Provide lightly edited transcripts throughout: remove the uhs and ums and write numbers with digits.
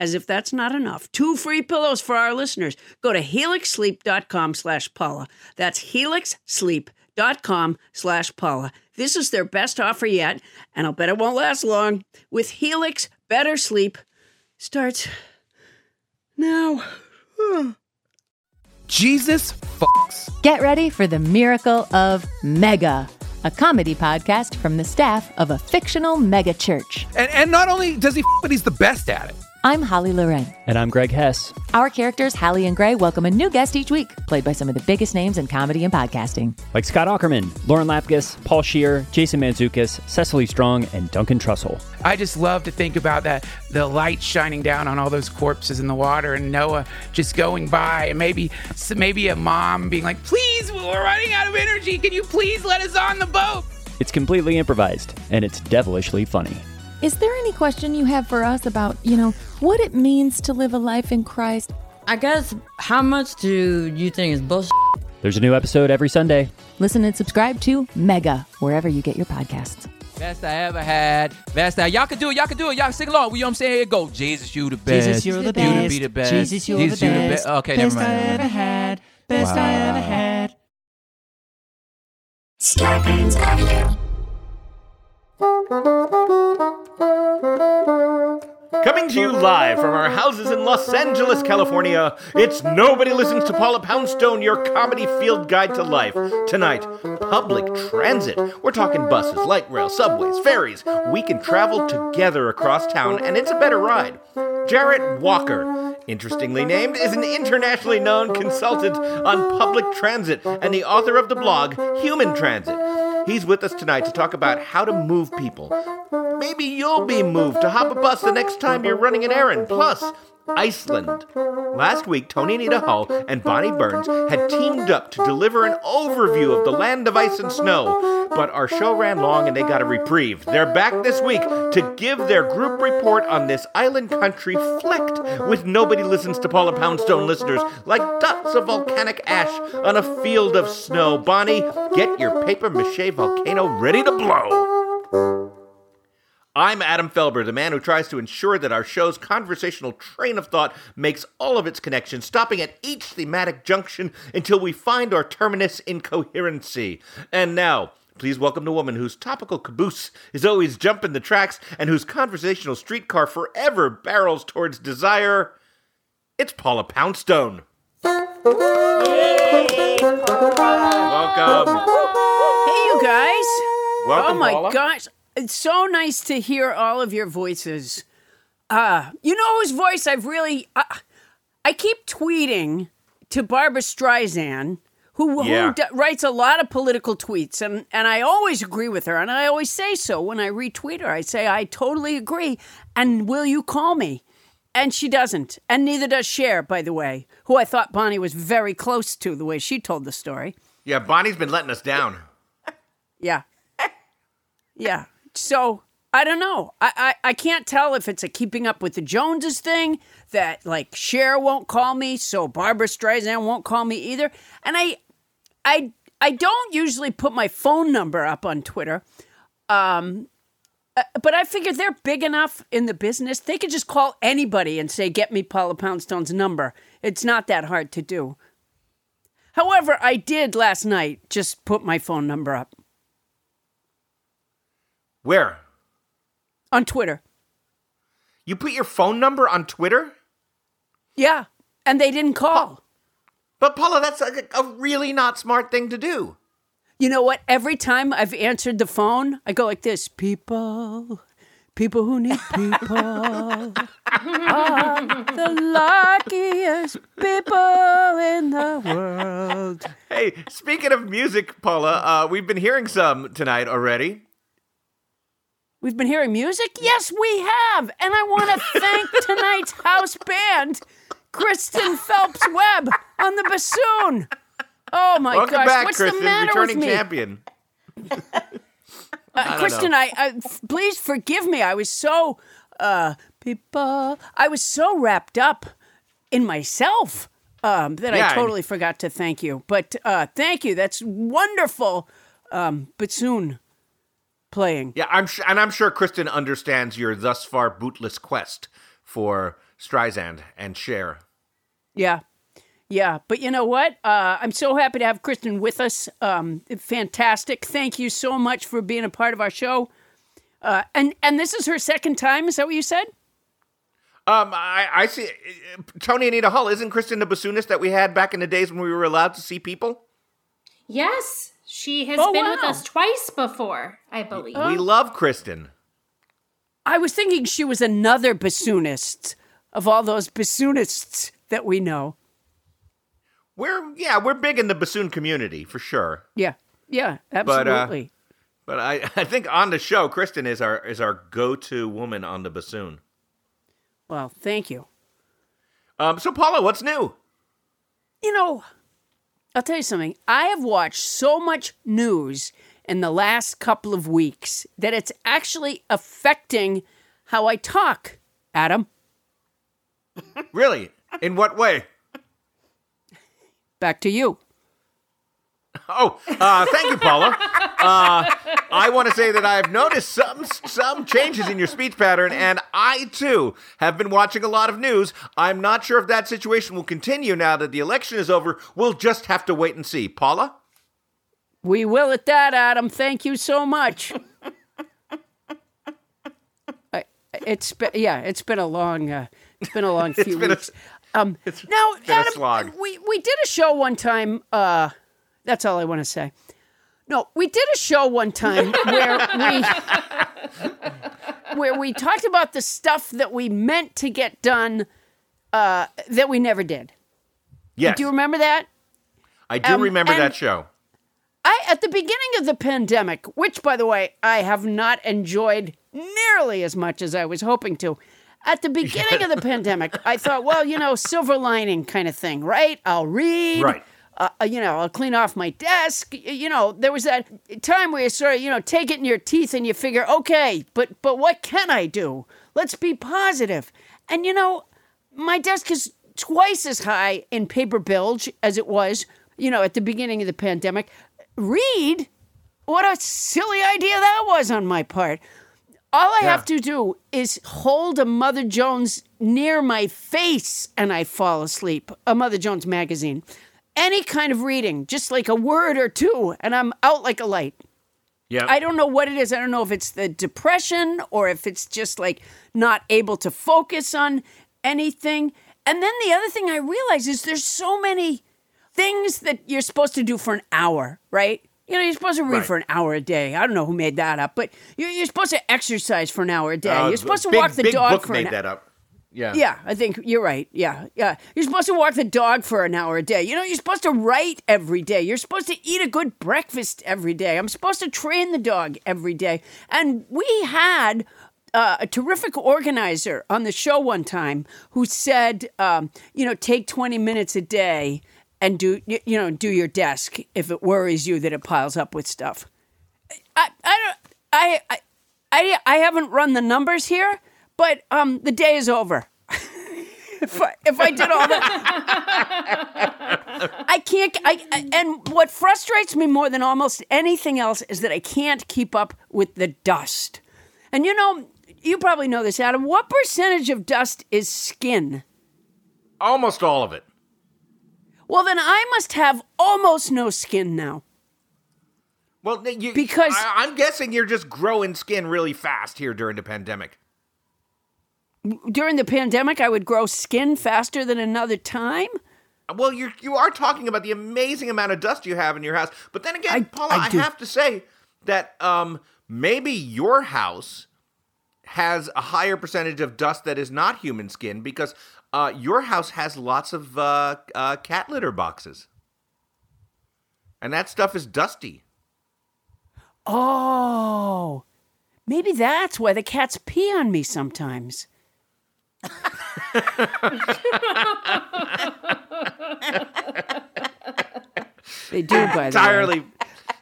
as if that's not enough, 2 free pillows for our listeners. Go to helixsleep.com/Paula. That's helixsleep.com/Paula. This is their best offer yet, and I'll bet it won't last long. With Helix, better sleep starts now. Jesus fucks. Get ready for the miracle of mega, a comedy podcast from the staff of a fictional mega church. And not only does he but he's the best at it. I'm Holly Loren. And I'm Greg Hess. Our characters, Holly and Gray, welcome a new guest each week, played by some of the biggest names in comedy and podcasting. Like Scott Aukerman, Lauren Lapkus, Paul Scheer, Jason Mantzoukas, Cecily Strong, and Duncan Trussell. I just love to think about that, the light shining down on all those corpses in the water and Noah just going by, and maybe a mom being like, please, we're running out of energy. Can you please let us on the boat? It's completely improvised, and it's devilishly funny. Is there any question you have for us about, what it means to live a life in Christ? I guess, how much do you think is bullshit? There's a new episode every Sunday. Listen and subscribe to Mega, wherever you get your podcasts. Best I ever had. Best I... Y'all can do it. Y'all sing along. You know what I'm saying? Here go. Jesus, you the best. Jesus, you're the best. You to be the best. Jesus, you're the best. Okay, never mind. Best I ever had. Best I ever had. Starburns Audio. Coming to you live from our houses in Los Angeles, California, it's Nobody Listens to Paula Poundstone, your comedy field guide to life. Tonight, public transit. We're talking buses, light rail, subways, ferries. We can travel together across town, and it's a better ride. Jarrett Walker, interestingly named, is an internationally known consultant on public transit and the author of the blog Human Transit. He's with us tonight to talk about how to move people. Maybe you'll be moved to hop a bus the next time you're running an errand. Plus, Iceland. Last week, Tony Anita Hall and Bonnie Burns had teamed up to deliver an overview of the land of ice and snow, but our show ran long and they got a reprieve. They're back this week to give their group report on this island country flecked with Nobody Listens to Paula Poundstone listeners like dots of volcanic ash on a field of snow. Bonnie, get your papier-mâché volcano ready to blow. I'm Adam Felber, the man who tries to ensure that our show's conversational train of thought makes all of its connections, stopping at each thematic junction until we find our terminus in coherency. And now, please welcome the woman whose topical caboose is always jumping the tracks and whose conversational streetcar forever barrels towards desire. It's Paula Poundstone. Hey. Welcome. Hey, you guys. Welcome, oh my Paula. Gosh. It's so nice to hear all of your voices. Whose voice I've really... I keep tweeting to Barbara Streisand, who writes a lot of political tweets, and I always agree with her, and I always say so when I retweet her. I say, I totally agree, and will you call me? And she doesn't, and neither does Cher, by the way, who I thought Bonnie was very close to, the way she told the story. Yeah, Bonnie's been letting us down. Yeah. So, I don't know. I can't tell if it's a keeping up with the Joneses thing, that, like, Cher won't call me, so Barbara Streisand won't call me either. And I don't usually put my phone number up on Twitter, but I figured they're big enough in the business. They could just call anybody and say, get me Paula Poundstone's number. It's not that hard to do. However, I did last night just put my phone number up. Where? On Twitter. You put your phone number on Twitter? Yeah, and they didn't call. But Paula, that's a really not smart thing to do. You know what? Every time I've answered the phone, I go like this. People who need people are the luckiest people in the world. Hey, speaking of music, Paula, we've been hearing some tonight already. We've been hearing music? Yes, we have. And I want to thank tonight's house band, Kristen Phelps-Webb on the bassoon. Oh, my Welcome gosh. Back, what's Kristen, the matter with me? Returning champion. Kristen, please forgive me. I was so, wrapped up in myself that I totally forgot to thank you. But thank you. That's wonderful bassoon playing. Yeah, I'm sure Kristen understands your thus far bootless quest for Streisand and Cher. Yeah. Yeah, but you know what? I'm so happy to have Kristen with us. Fantastic. Thank you so much for being a part of our show. And this is her second time? Is that what you said? I see. Tony Anita Hall, isn't Kristen the bassoonist that we had back in the days when we were allowed to see people? Yes. She has been with us twice before, I believe. We love Kristen. I was thinking she was another bassoonist of all those bassoonists that we know. We're big in the bassoon community, for sure. Yeah, absolutely. But I think on the show, Kristen is our go-to woman on the bassoon. Well, thank you. So, Paula, what's new? You know, I'll tell you something. I have watched so much news in the last couple of weeks that it's actually affecting how I talk, Adam. Really? In what way? Back to you. Oh, thank you, Paula. I want to say that I've noticed some changes in your speech pattern, and I, too, have been watching a lot of news. I'm not sure if that situation will continue now that the election is over. We'll just have to wait and see. Paula? We will at that, Adam. Thank you so much. It's been a long few weeks. Now, Adam, we did a show one time. That's all I want to say. No, we did a show one time where we talked about the stuff that we meant to get done that we never did. Yes. Do you remember that? I do remember that show. At the beginning of the pandemic, which, by the way, I have not enjoyed nearly as much as I was hoping to. At the beginning of the pandemic, I thought, well, you know, silver lining kind of thing, right? I'll read, right. I'll clean off my desk. You know, there was that time where you sort of, you know, take it in your teeth and you figure, okay, but what can I do? Let's be positive. And, you know, my desk is twice as high in paper bilge as it was, you know, at the beginning of the pandemic. Read? What a silly idea that was on my part. All I have to do is hold a Mother Jones near my face and I fall asleep. A Mother Jones magazine. Any kind of reading, just like a word or two, and I'm out like a light. Yeah. I don't know what it is. I don't know if it's the depression or if it's just like not able to focus on anything. And then the other thing I realize is there's so many things that you're supposed to do for an hour, right? You know, you're supposed to read for an hour a day. I don't know who made that up, but you're supposed to exercise for an hour a day. You're supposed to walk the dog for an hour. Big Book made that up. Yeah. Yeah, I think you're right. Yeah. You're supposed to walk the dog for an hour a day. You know, you're supposed to write every day. You're supposed to eat a good breakfast every day. I'm supposed to train the dog every day. And we had a terrific organizer on the show one time who said, take 20 minutes a day. And do your desk if it worries you that it piles up with stuff. I haven't run the numbers here, but the day is over. if I did all that, I can't. And what frustrates me more than almost anything else is that I can't keep up with the dust. And you know, you probably know this, Adam. What percentage of dust is skin? Almost all of it. Well, then I must have almost no skin now. Well, because I'm guessing you're just growing skin really fast here during the pandemic. During the pandemic, I would grow skin faster than another time? Well, you are talking about the amazing amount of dust you have in your house. But then again, Paula, I have to say that maybe your house has a higher percentage of dust that is not human skin because... your house has lots of cat litter boxes. And that stuff is dusty. Oh. Maybe that's why the cats pee on me sometimes. They do, by the way.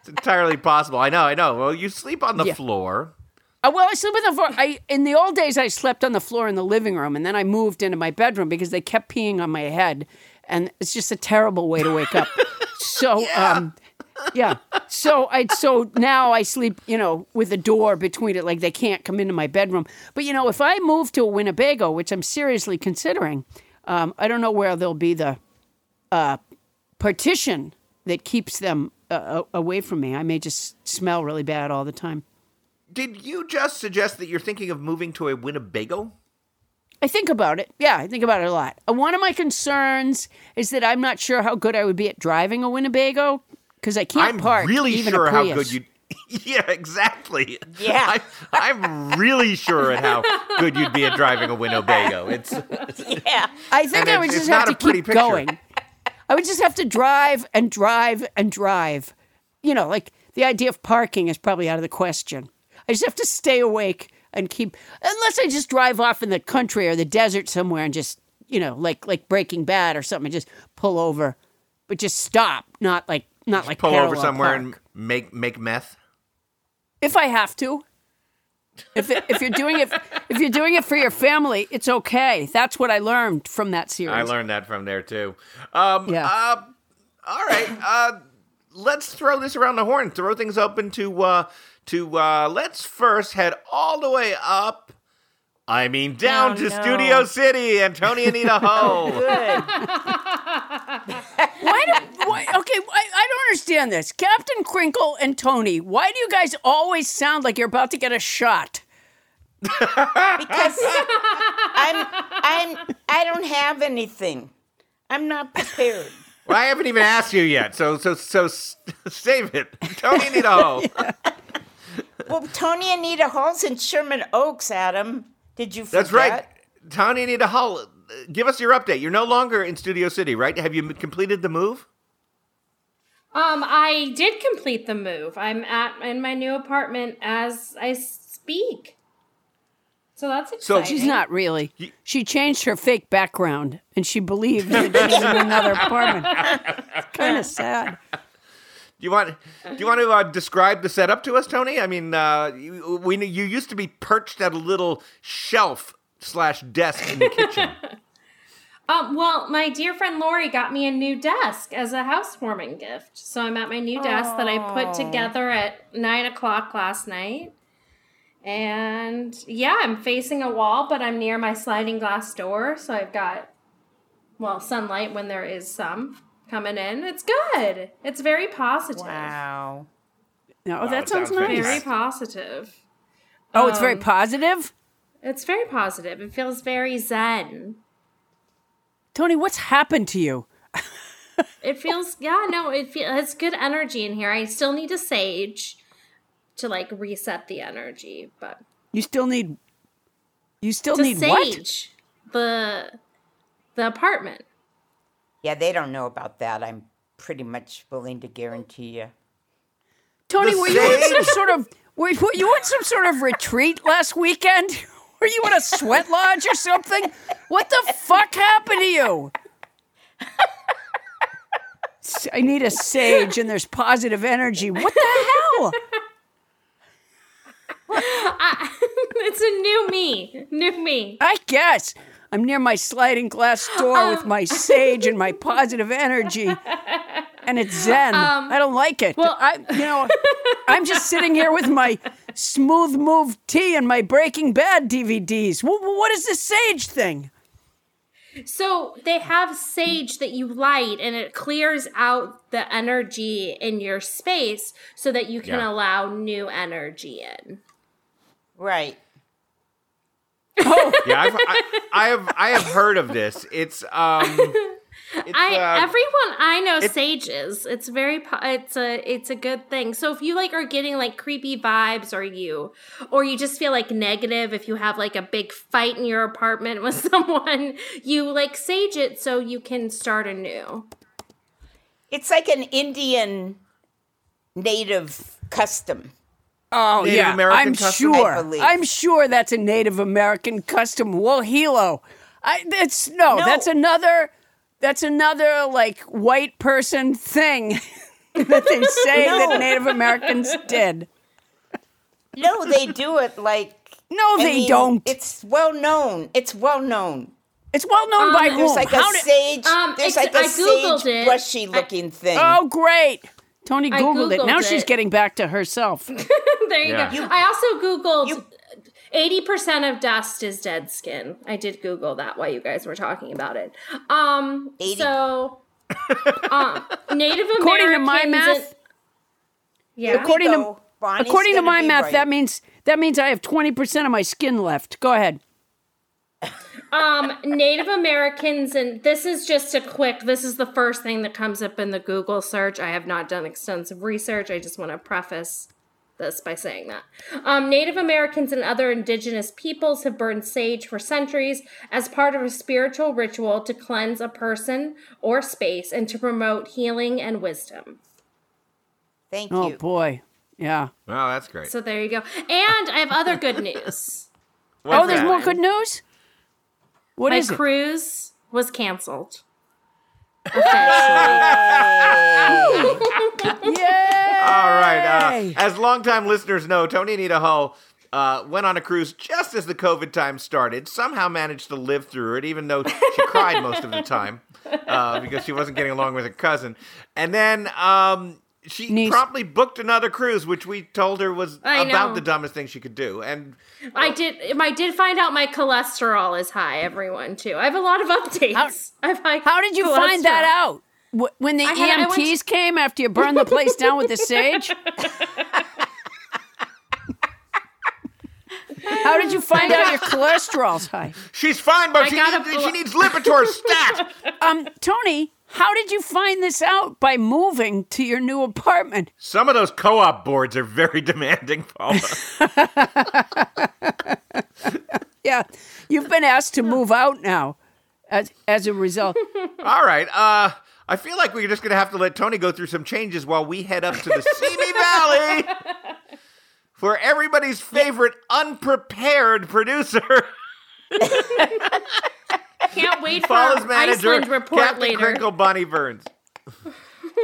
It's entirely possible. I know. Well, you sleep on the floor. Well, I sleep on the floor. In the old days, I slept on the floor in the living room, and then I moved into my bedroom because they kept peeing on my head, and it's just a terrible way to wake up. So, So now I sleep, with a door between it, like they can't come into my bedroom. But, if I move to Winnebago, which I'm seriously considering, I don't know where there'll be the partition that keeps them away from me. I may just smell really bad all the time. Did you just suggest that you're thinking of moving to a Winnebago? I think about it. Yeah, I think about it a lot. One of my concerns is that I'm not sure how good I would be at driving a Winnebago because I can't park. I'm really sure how good you... Yeah, exactly. Yeah. I'm really sure at how good you'd be at driving a Winnebago. Yeah. I think I would just have to keep going. I would just have to drive and drive and drive. The idea of parking is probably out of the question. I just have to stay awake and keep... Unless I just drive off in the country or the desert somewhere and just, like Breaking Bad or something, and just pull over. But just stop, not like pull over somewhere park. And make meth? If I have to. If you're doing it for your family, it's okay. That's what I learned from that series. I learned that from there, too. All right. Let's throw this around the horn. Throw things open to let's first head all the way up. I mean, down to Studio City and Tony Anita Hall. I don't understand this. Captain Crinkle and Tony, why do you guys always sound like you're about to get a shot? Because I don't have anything. I'm not prepared. Well, I haven't even asked you yet, so save it. Tony Anita Hall. Yeah. Well, Tony Anita Hall's in Sherman Oaks, Adam. Did you forget? That's right. Tony Anita Hall, give us your update. You're no longer in Studio City, right? Have you completed the move? I did complete the move. I'm in my new apartment as I speak. So that's exciting. So she's not really. She changed her fake background, and she believed that she was in another apartment. It's kind of sad. Do you want to describe the setup to us, Tony? I mean, you used to be perched at a little shelf/desk in the kitchen. Well, my dear friend Lori got me a new desk as a housewarming gift. So I'm at my new desk that I put together at 9:00 last night. And I'm facing a wall, but I'm near my sliding glass door. So I've got, sunlight when there is some coming in. It's good. It's very positive. Wow. No, that sounds nice. Very positive. Oh, it's very positive? It's very positive. It feels very zen. Tony, what's happened to you? It feels, it's good energy in here. I still need a sage to reset the energy, but you still need sage what? The apartment. Yeah, they don't know about that. I'm pretty much willing to guarantee you. Tony, were you in some sort of retreat last weekend? Were you in a sweat lodge or something? What the fuck happened to you? I need a sage and there's positive energy. What the hell? It's a new me. I guess I'm near my sliding glass door with my sage and my positive energy, and it's zen. I don't like it. Well, I'm just sitting here with my Smooth Move tea and my Breaking Bad DVDs. What is this sage thing? So they have sage that you light, and it clears out the energy in your space so that you can allow new energy in. Right. Oh, yeah. I have heard of this. It's everyone I know sages. It's very it's a good thing. So if you are getting creepy vibes, or you just feel negative, if you have a big fight in your apartment with someone, you sage it so you can start anew. It's like an Indian native custom. Oh, Native American custom? I'm sure that's a Native American custom. Wallhilo. That's another like white person thing that they say that Native Americans did. No, they do it like. No, they don't. It's well known. It's well known by whom? There's like a sage brushy looking thing. Oh, great. Tony Googled it. Now she's getting back to herself. There you go. I also Googled 80% of dust is dead skin. I did Google that while you guys were talking about it. 80. So, Native Americans. According to my math, that means I have 20% of my skin left. Go ahead. Native Americans, and this is the first thing that comes up in the Google search. I have not done extensive research. I just want to preface this by saying that. Native Americans and other indigenous peoples have burned sage for centuries as part of a spiritual ritual to cleanse a person or space and to promote healing and wisdom. Thank you. Oh, boy. Yeah. Wow, that's great. So there you go. And I have other good news. There's more good news? What is it? My cruise was canceled. Officially. Yay! All right. As longtime listeners know, Tony Anita Hall went on a cruise just as the COVID time started, somehow managed to live through it, even though she cried most of the time because she wasn't getting along with her cousin. And then... She promptly booked another cruise, which we told her was about the dumbest thing she could do. And I did find out my cholesterol is high, everyone, too. I have a lot of updates. How did you find that out? When the EMTs came after you burned the place down with the sage? How did you find out your cholesterol's high? She's fine, but she needs Lipitor stat. Tony... How did you find this out? By moving to your new apartment? Some of those co-op boards are very demanding, Paula. Yeah, you've been asked to move out now as a result. All right, I feel like we're just going to have to let Tony go through some changes while we head up to the Simi Valley for everybody's favorite unprepared producer. Can't wait for our Iceland report Captain later. Crinkle, Bonnie Burns.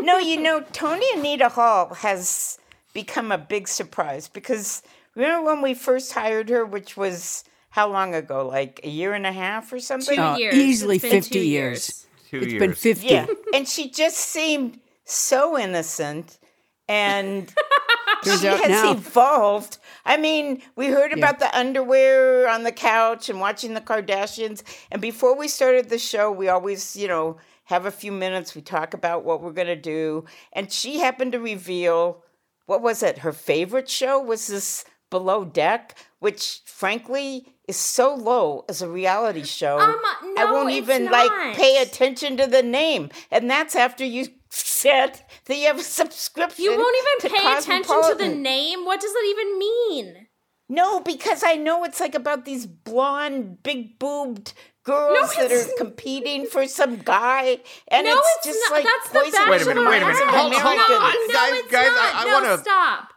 No, Tony Anita Hall has become a big surprise because remember when we first hired her, which was how long ago? Like a year and a half or something? 2 years. Easily 50 years. 2 years. It's been 50. Yeah, and she just seemed so innocent and... She has evolved. I mean, we heard about the underwear on the couch and watching the Kardashians. And before we started the show, we always, have a few minutes. We talk about what we're going to do. And she happened to reveal, what was it? Her favorite show was this Below Deck, which frankly is so low as a reality show. I won't even pay attention to the name. And that's after you said that you have a subscription. You won't even pay attention to the name? What does that even mean? No, because I know it's like about these blonde, big-boobed girls that are competing for some guy. And it's just not, like poison. Wait a minute. Hold on. Guys, I want to... stop.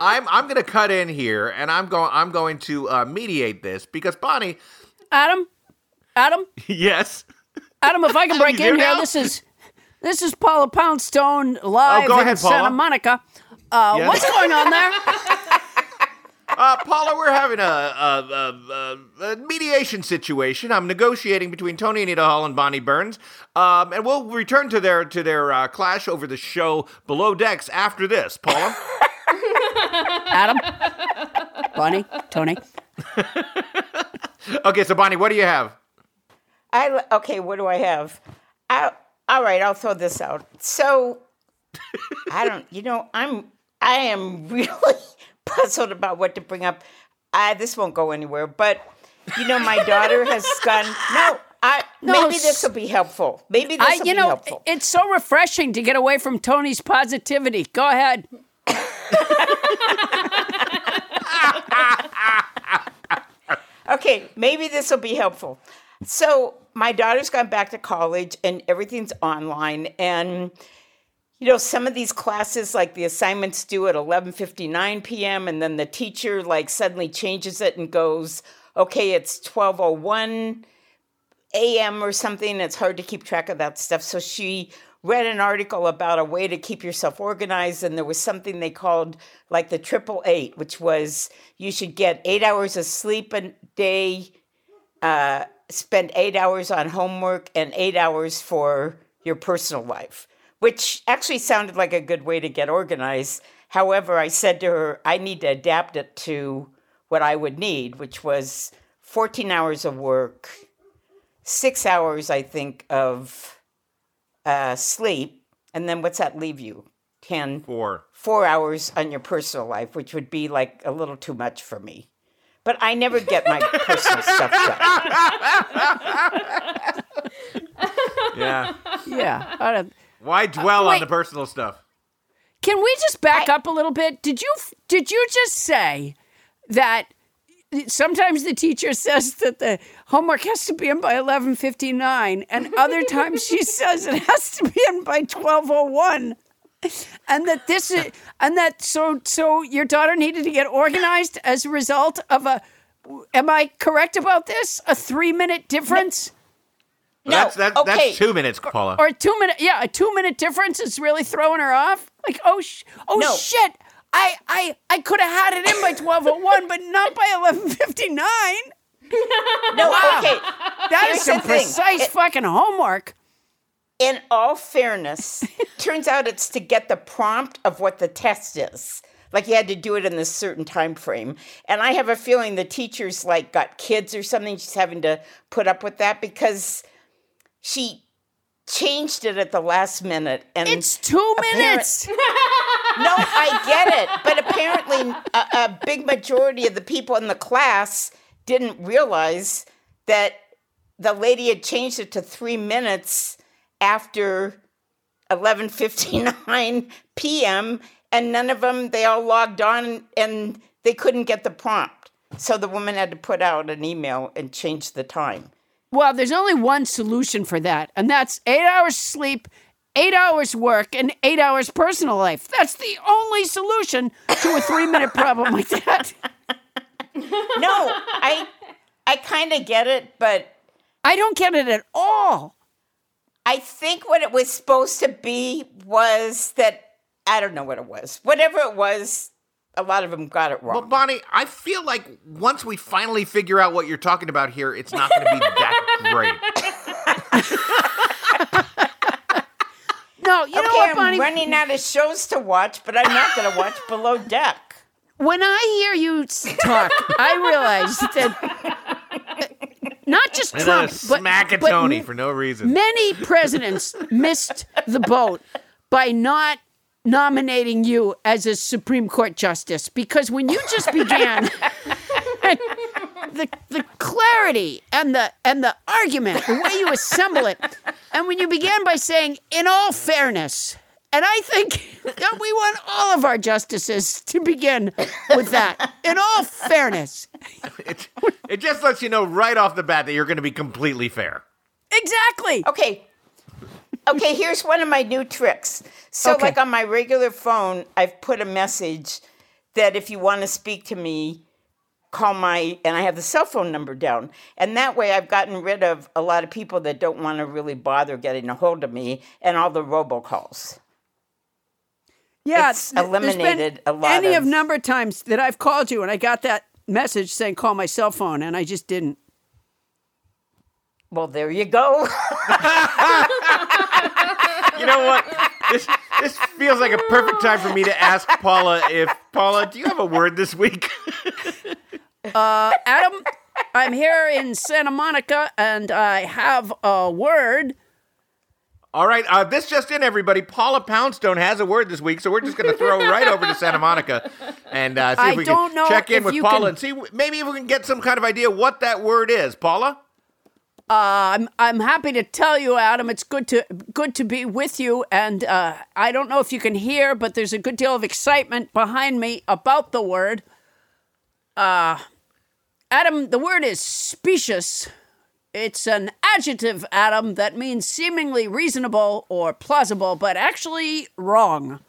I'm going to cut in here, and I'm going to mediate this, because Bonnie... Adam? Yes? Adam, if I can break in here, This is Paula Poundstone live in Santa Monica. Yes. What's going on there? Paula, we're having a mediation situation. I'm negotiating between Tony Anita Hall and Bonnie Burns, and we'll return to their clash over the show Below Decks after this. Paula, Adam, Bonnie, Tony. Okay, so Bonnie, what do you have? What do I have? All right, I'll throw this out. So, I am really puzzled about what to bring up. This won't go anywhere, but, my daughter has gone, maybe this will be helpful. Maybe this will be helpful. It's so refreshing to get away from Tony's positivity. Go ahead. Okay, maybe this will be helpful. So my daughter's gone back to college and everything's online. And, you know, some of these classes, like the assignments due at 11:59 p.m. and then the teacher like suddenly changes it and goes, okay, it's 12:01 a.m. or something. It's hard to keep track of that stuff. So she read an article about a way to keep yourself organized, and there was something they called like the 888, which was you should get 8 hours of sleep a day, spend 8 hours on homework, and 8 hours for your personal life, which actually sounded like a good way to get organized. However, I said to her, I need to adapt it to what I would need, which was 14 hours of work, 6 hours, I think, of sleep, and then what's that leave you? 10? 4 hours on your personal life, which would be like a little too much for me. But I never get my personal stuff done. Yeah. Yeah. Why dwell on the personal stuff? Can we just back up a little bit? Did you just say that sometimes the teacher says that the homework has to be in by 11:59, and other times she says it has to be in by 12:01, and that this is, and that so your daughter needed to get organized as a result of a, am I correct about this? A 3 minute difference? No, that's okay. 2 minutes, Paula. Or 2 minute, yeah, a 2 minute difference is really throwing her off. Like, shit. I could have had it in by 12:01, but not by 11:59. No, wow. Okay. That Here's is some precise fucking homework. In all fairness, turns out it's to get the prompt of what the test is. Like you had to do it in this certain time frame. And I have a feeling the teacher's like got kids or something. She's having to put up with that because she changed it at the last minute. And it's 2 minutes. No, I get it. But apparently a big majority of the people in the class didn't realize that the lady had changed it to 3 minutes after 11:59 p.m. And none of them, they all logged on and they couldn't get the prompt. So the woman had to put out an email and change the time. Well, there's only one solution for that. And that's 8 hours sleep, 8 hours work, and 8 hours personal life. That's the only solution to a 3 minute problem like that. No, I kind of get it, but I don't get it at all. I think what it was supposed to be was that, I don't know what it was. Whatever it was, a lot of them got it wrong. Well, Bonnie, I feel like once we finally figure out what you're talking about here, it's not going to be that great. No, you know what, Bonnie? I'm running out of shows to watch, but I'm not going to watch Below Deck. When I hear you talk, I realize that not just Trump, but smack at Tony for no reason. Many presidents missed the boat by not nominating you as a Supreme Court justice, because when you just began, the clarity and the argument, the way you assemble it, and when you began by saying, in all fairness, and I think that we want all of our justices to begin with that, in all fairness. It just lets you know right off the bat that you're going to be completely fair. Exactly. Okay, here's one of my new tricks. So, like on my regular phone, I've put a message that if you want to speak to me, call my, and I have the cell phone number down. And that way I've gotten rid of a lot of people that don't want to really bother getting a hold of me and all the robocalls. Yeah. It's eliminated a lot of... Any of number times that I've called you and I got that message saying call my cell phone and I just didn't. Well, there you go. You know what? This feels like a perfect time for me to ask Paula if... Paula, do you have a word this week? Adam, I'm here in Santa Monica, and I have a word. All right. This just in, everybody. Paula Poundstone has a word this week, so we're just going to throw right over to Santa Monica and see if we can check in with Paula and see maybe if we can get some kind of idea what that word is. Paula? I'm happy to tell you, Adam. It's good to be with you, and I don't know if you can hear, but there's a good deal of excitement behind me about the word. Adam, the word is specious, It's an adjective, Adam, that means seemingly reasonable or plausible, but actually wrong.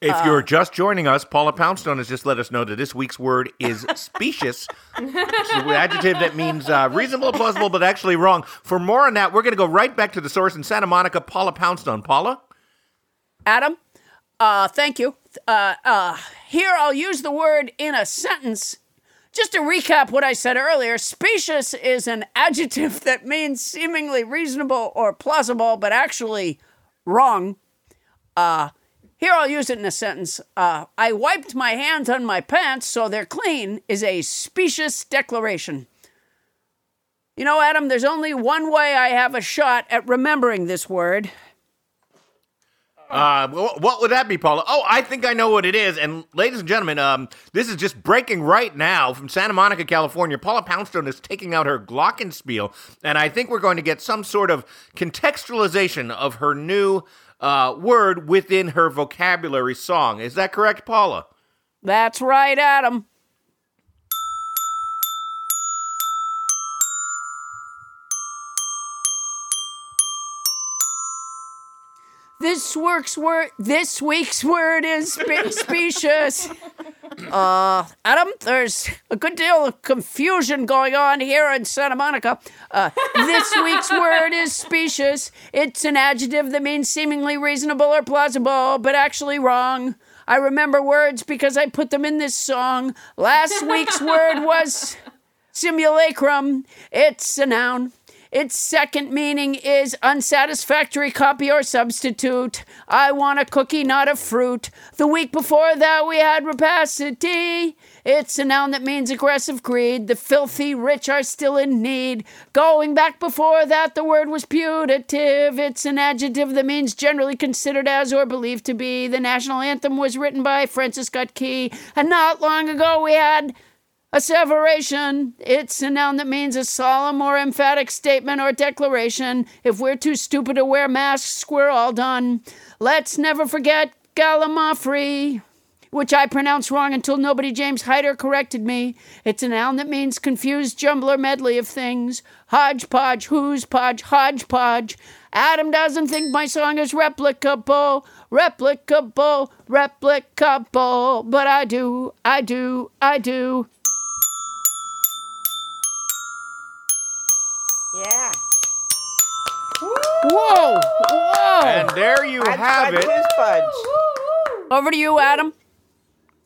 If you're just joining us, Paula Poundstone has just let us know that this week's word is specious. It's an adjective that means reasonable, plausible, but actually wrong. For more on that, we're going to go right back to the source in Santa Monica, Paula Poundstone. Paula? Adam, thank you. Here I'll use the word in a sentence. Just to recap what I said earlier, specious is an adjective that means seemingly reasonable or plausible, but actually wrong. Here, I'll use it in a sentence. I wiped my hands on my pants so they're clean is a specious declaration. You know, Adam, there's only one way I have a shot at remembering this word. What would that be, Paula? Oh, I think I know what it is. And ladies and gentlemen, this is just breaking right now from Santa Monica, California. Paula Poundstone is taking out her glockenspiel, and I think we're going to get some sort of contextualization of her new word within her vocabulary song. Is that correct, Paula? That's right, Adam. This week's word is specious. Adam, there's a good deal of confusion going on here in Santa Monica. This week's word is specious. It's an adjective that means seemingly reasonable or plausible, but actually wrong. I remember words because I put them in this song. Last week's word was simulacrum. It's a noun. Its second meaning is unsatisfactory copy or substitute. I want a cookie, not a fruit. The week before that, we had rapacity. It's a noun that means aggressive greed. The filthy rich are still in need. Going back before that, the word was putative. It's an adjective that means generally considered as or believed to be. The national anthem was written by Francis Scott Key. And not long ago, we had asseveration. It's a noun that means a solemn or emphatic statement or declaration. If we're too stupid to wear masks, we're all done. Let's never forget gallimaufry, which I pronounced wrong until nobody James Hyder corrected me. It's a noun that means confused jumble or medley of things. Hodgepodge, who's podge, hodgepodge. Adam doesn't think my song is replicable, but I do. Yeah. Whoa. And there you have it. Over to you, Adam.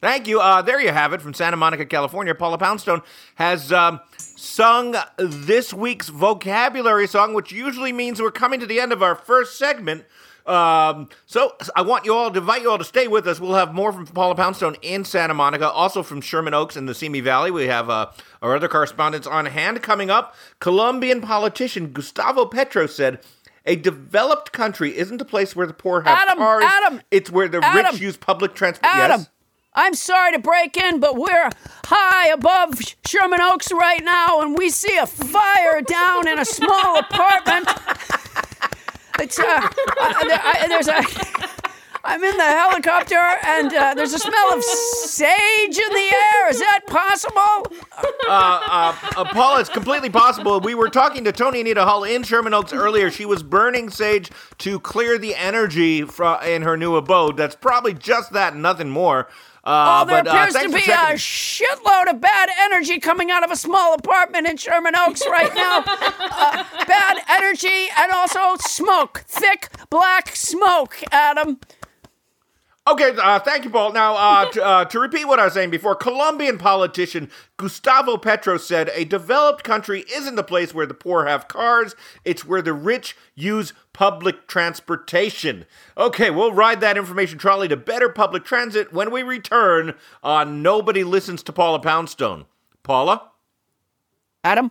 Thank you. There you have it from Santa Monica, California. Paula Poundstone has sung this week's vocabulary song, which usually means we're coming to the end of our first segment. So I want you all to invite you all to stay with us. We'll have more from Paula Poundstone in Santa Monica, also from Sherman Oaks and the Simi Valley. We have our other correspondents on hand. Coming up, Colombian politician Gustavo Petro said, "A developed country isn't a place where the poor have cars. It's where the rich use public transport." Yes? I'm sorry to break in, but we're high above Sherman Oaks right now, and we see a fire down in a small apartment. It's, I'm in the helicopter, and there's a smell of sage in the air. Is that possible? Paul, it's completely possible. We were talking to Tony Anita Hall in Sherman Oaks earlier. She was burning sage to clear the energy in her new abode. That's probably just that and nothing more. There appears to be a shitload of bad energy coming out of a small apartment in Sherman Oaks right now. Bad energy and also smoke, thick black smoke, Adam. Okay, thank you, Paul. Now, to repeat what I was saying before, Colombian politician Gustavo Petro said, "A developed country isn't the place where the poor have cars. It's where the rich use public transportation." Okay, we'll ride that information trolley to better public transit when we return on Nobody Listens to Paula Poundstone. Paula? Adam?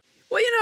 Well,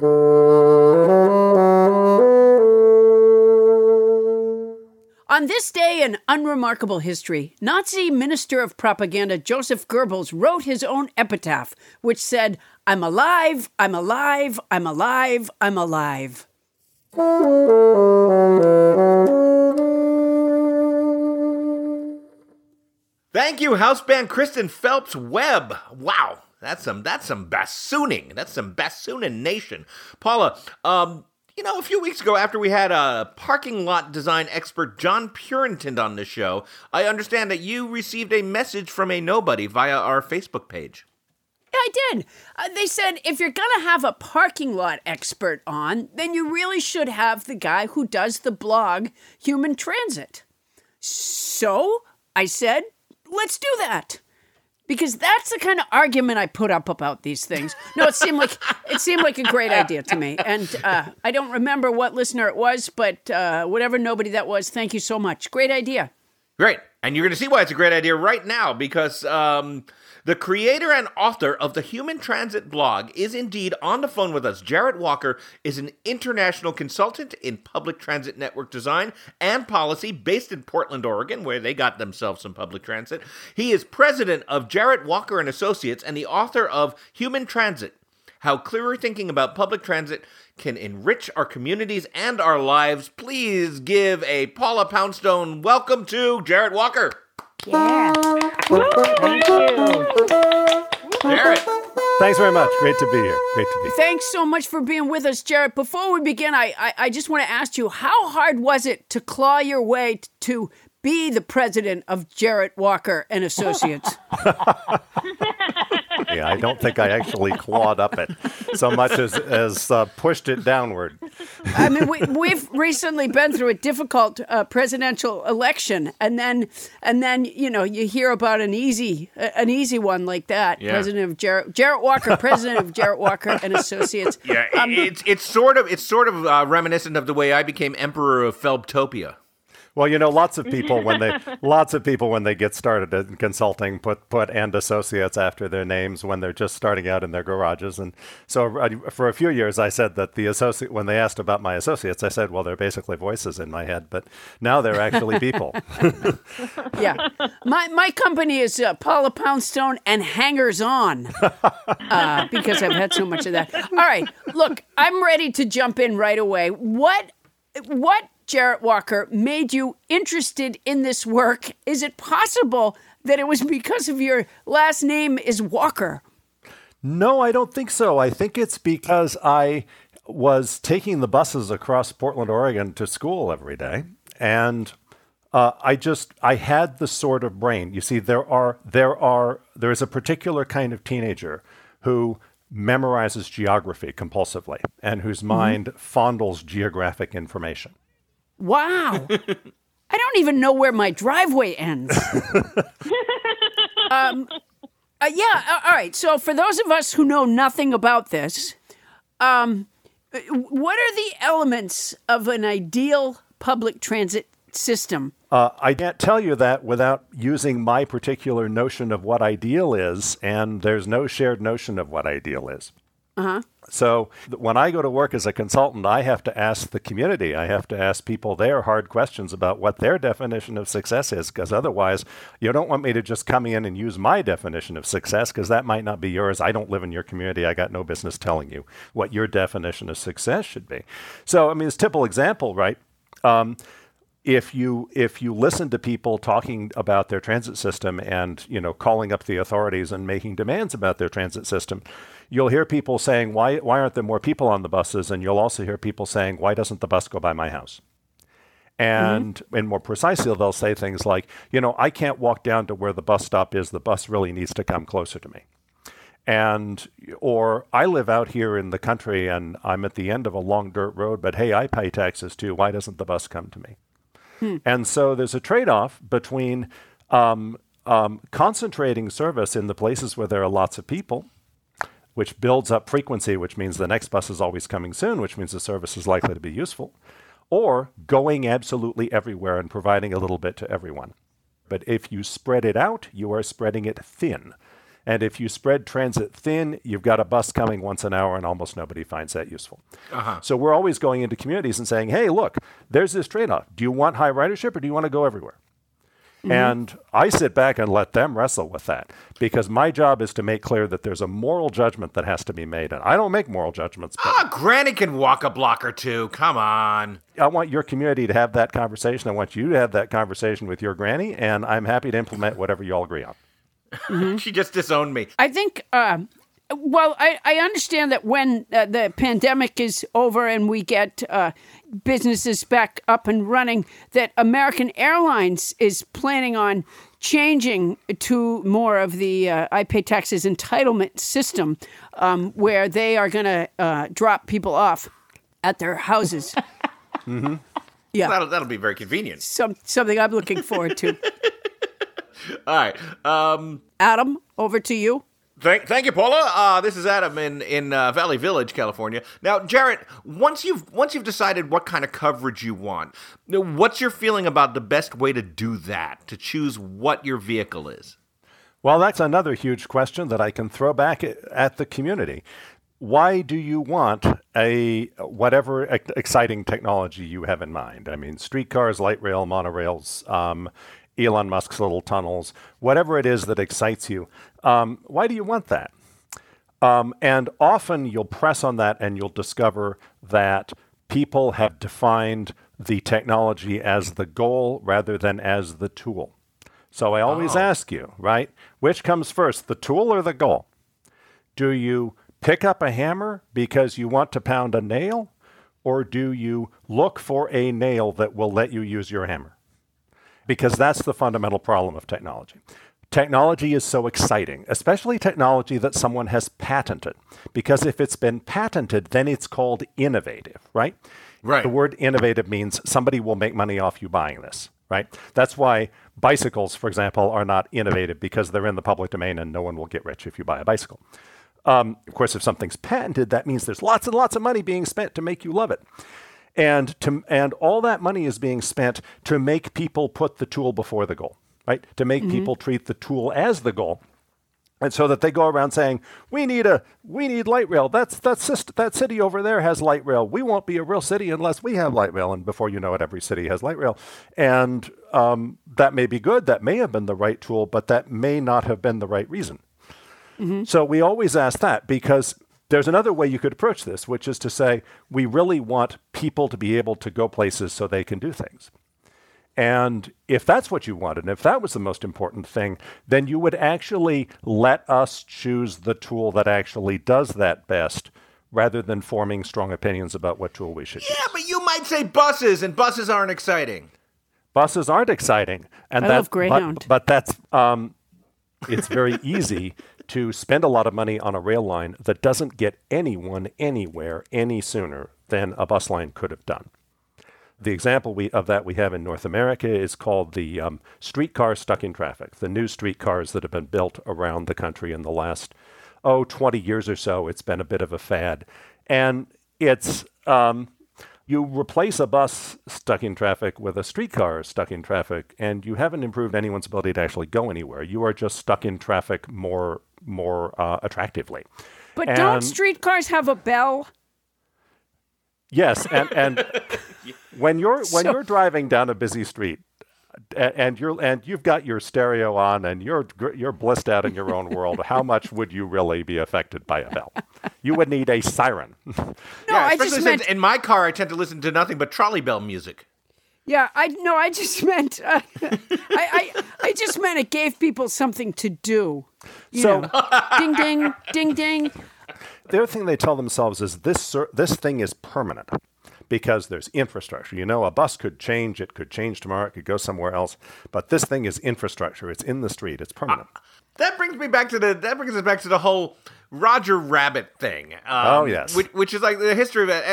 On this day in unremarkable history, Nazi Minister of Propaganda Joseph Goebbels wrote his own epitaph, which said, "I'm alive, I'm alive, I'm alive, I'm alive." Thank you, house band Kristen Phelps-Webb. Wow. That's some bassooning. That's some bassooning nation. Paula, you know, a few weeks ago after we had parking lot design expert John Purinton on the show, I understand that you received a message from a nobody via our Facebook page. Yeah, I did. They said, if you're going to have a parking lot expert on, then you really should have the guy who does the blog Human Transit. So I said, let's do that. Because that's the kind of argument I put up about these things. No, it seemed like a great idea to me. And I don't remember what listener it was, but whatever nobody that was, thank you so much. Great idea. Great. And you're going to see why it's a great idea right now, because the creator and author of the Human Transit blog is indeed on the phone with us. Jarrett Walker is an international consultant in public transit network design and policy based in Portland, Oregon, where they got themselves some public transit. He is president of Jarrett Walker and Associates and the author of Human Transit: How Clearer Thinking About Public Transit Can Enrich Our Communities and Our Lives. Please give a Paula Poundstone welcome to Jarrett Walker. Yeah. Thank you. Jarrett. Thanks very much. Great to be here. Thanks so much for being with us, Jarrett. Before we begin, I just want to ask you, how hard was it to claw your way to be the president of Jarrett Walker and Associates? Yeah, I don't think I actually clawed up it so much as pushed it downward. I mean, we've recently been through a difficult presidential election, and then you know, you hear about an easy one like that. Yeah. President of Jarrett Walker and Associates. Yeah, it's sort of reminiscent of the way I became emperor of Felbtopia. Well, you know, lots of people when they get started in consulting put and associates after their names when they're just starting out in their garages. And so for a few years, I said that when they asked about my associates, I said, well, they're basically voices in my head, but now they're actually people. Yeah, my company is Paula Poundstone and Hangers On because I've had so much of that. All right, look, I'm ready to jump in right away. What? Jarrett Walker, made you interested in this work? Is it possible that it was because of your last name is Walker? No, I don't think so. I think it's because I was taking the buses across Portland, Oregon to school every day. And I had the sort of brain. You see, there is a particular kind of teenager who memorizes geography compulsively and whose mind fondles geographic information. Wow. I don't even know where my driveway ends. All right. So for those of us who know nothing about this, what are the elements of an ideal public transit system? I can't tell you that without using my particular notion of what ideal is, and there's no shared notion of what ideal is. Uh-huh. So when I go to work as a consultant, I have to ask the community, I have to ask people their hard questions about what their definition of success is, because otherwise you don't want me to just come in and use my definition of success, because that might not be yours. I don't live in your community. I got no business telling you what your definition of success should be. So, I mean, it's a typical example, right? If you listen to people talking about their transit system and, you know, calling up the authorities and making demands about their transit system, you'll hear people saying, why aren't there more people on the buses? And you'll also hear people saying, why doesn't the bus go by my house? And more precisely, they'll say things like, you know, I can't walk down to where the bus stop is. The bus really needs to come closer to me. Or I live out here in the country and I'm at the end of a long dirt road, but hey, I pay taxes too. Why doesn't the bus come to me? And so there's a trade-off between concentrating service in the places where there are lots of people, which builds up frequency, which means the next bus is always coming soon, which means the service is likely to be useful, or going absolutely everywhere and providing a little bit to everyone. But if you spread it out, you are spreading it thin. And if you spread transit thin, you've got a bus coming once an hour and almost nobody finds that useful. Uh-huh. So we're always going into communities and saying, hey, look, there's this trade-off. Do you want high ridership or do you want to go everywhere? Mm-hmm. And I sit back and let them wrestle with that because my job is to make clear that there's a moral judgment that has to be made. And I don't make moral judgments. Granny can walk a block or two. Come on. I want your community to have that conversation. I want you to have that conversation with your granny. And I'm happy to implement whatever you all agree on. Mm-hmm. She just disowned me. I think, I understand that when the pandemic is over and we get businesses back up and running, that American Airlines is planning on changing to more of the I pay taxes entitlement system where they are going to drop people off at their houses. Mm-hmm. Yeah, that'll be very convenient. Something I'm looking forward to. All right. Adam, over to you. Thank you, Paula. This is Adam in Valley Village, California. Now, Jarrett, once you've decided what kind of coverage you want, what's your feeling about the best way to do that, to choose what your vehicle is? Well, that's another huge question that I can throw back at the community. Why do you want whatever exciting technology you have in mind? I mean, streetcars, light rail, monorails, Elon Musk's little tunnels, whatever it is that excites you. Why do you want that? And often you'll press on that and you'll discover that people have defined the technology as the goal rather than as the tool. So I always ask you, right, which comes first, the tool or the goal? Do you pick up a hammer because you want to pound a nail, or do you look for a nail that will let you use your hammer? Because that's the fundamental problem of technology. Technology is so exciting, especially technology that someone has patented. Because if it's been patented, then it's called innovative, right? Right. The word innovative means somebody will make money off you buying this, right? That's why bicycles, for example, are not innovative because they're in the public domain and no one will get rich if you buy a bicycle. Of course, if something's patented, that means there's lots and lots of money being spent to make you love it. And all that money is being spent to make people put the tool before the goal, right? To make people treat the tool as the goal. And so that they go around saying, we need light rail. That city over there has light rail. We won't be a real city unless we have light rail. And before you know it, every city has light rail. And that may be good. That may have been the right tool, but that may not have been the right reason. Mm-hmm. So we always ask that because there's another way you could approach this, which is to say, we really want people to be able to go places so they can do things. And if that's what you wanted, and if that was the most important thing, then you would actually let us choose the tool that actually does that best, rather than forming strong opinions about what tool we should use. Yeah, but you might say buses, and buses aren't exciting. Buses aren't exciting. I love Greyhound. But that's It's very easy to spend a lot of money on a rail line that doesn't get anyone anywhere any sooner than a bus line could have done. The example we have in North America is called the streetcar stuck in traffic, the new streetcars that have been built around the country in the last, 20 years or so. It's been a bit of a fad. And it's you replace a bus stuck in traffic with a streetcar stuck in traffic, and you haven't improved anyone's ability to actually go anywhere. You are just stuck in traffic more attractively. But don't streetcars have a bell? Yes, and when you're driving down a busy street, and you've got your stereo on, and you're blissed out in your own world, how much would you really be affected by a bell? You would need a siren. No, yeah, I just meant in my car. I tend to listen to nothing but trolley bell music. Yeah, I just meant I just meant it gave people something to do. You know. Ding ding ding ding. The other thing they tell themselves is this thing is permanent because there's infrastructure. You know, a bus could change. It could change tomorrow. It could go somewhere else. But this thing is infrastructure. It's in the street. It's permanent. That brings us back to the whole Roger Rabbit thing. Oh, yes. Which is like the history of it.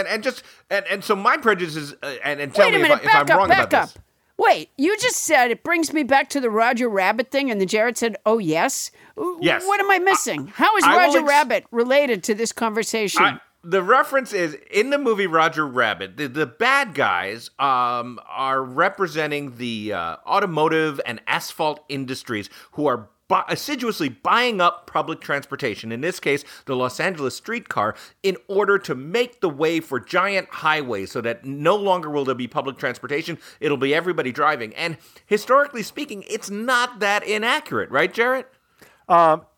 And so my prejudice is, and tell me if I'm wrong about this. Wait, you just said it brings me back to the Roger Rabbit thing, and then Jarrett said, oh, yes? Yes. What am I missing? How is Roger Rabbit related to this conversation? The reference is, in the movie Roger Rabbit, the bad guys are representing the automotive and asphalt industries who are assiduously buying up public transportation, in this case, the Los Angeles streetcar, in order to make the way for giant highways so that no longer will there be public transportation. It'll be everybody driving. And historically speaking, it's not that inaccurate, right, Jarrett?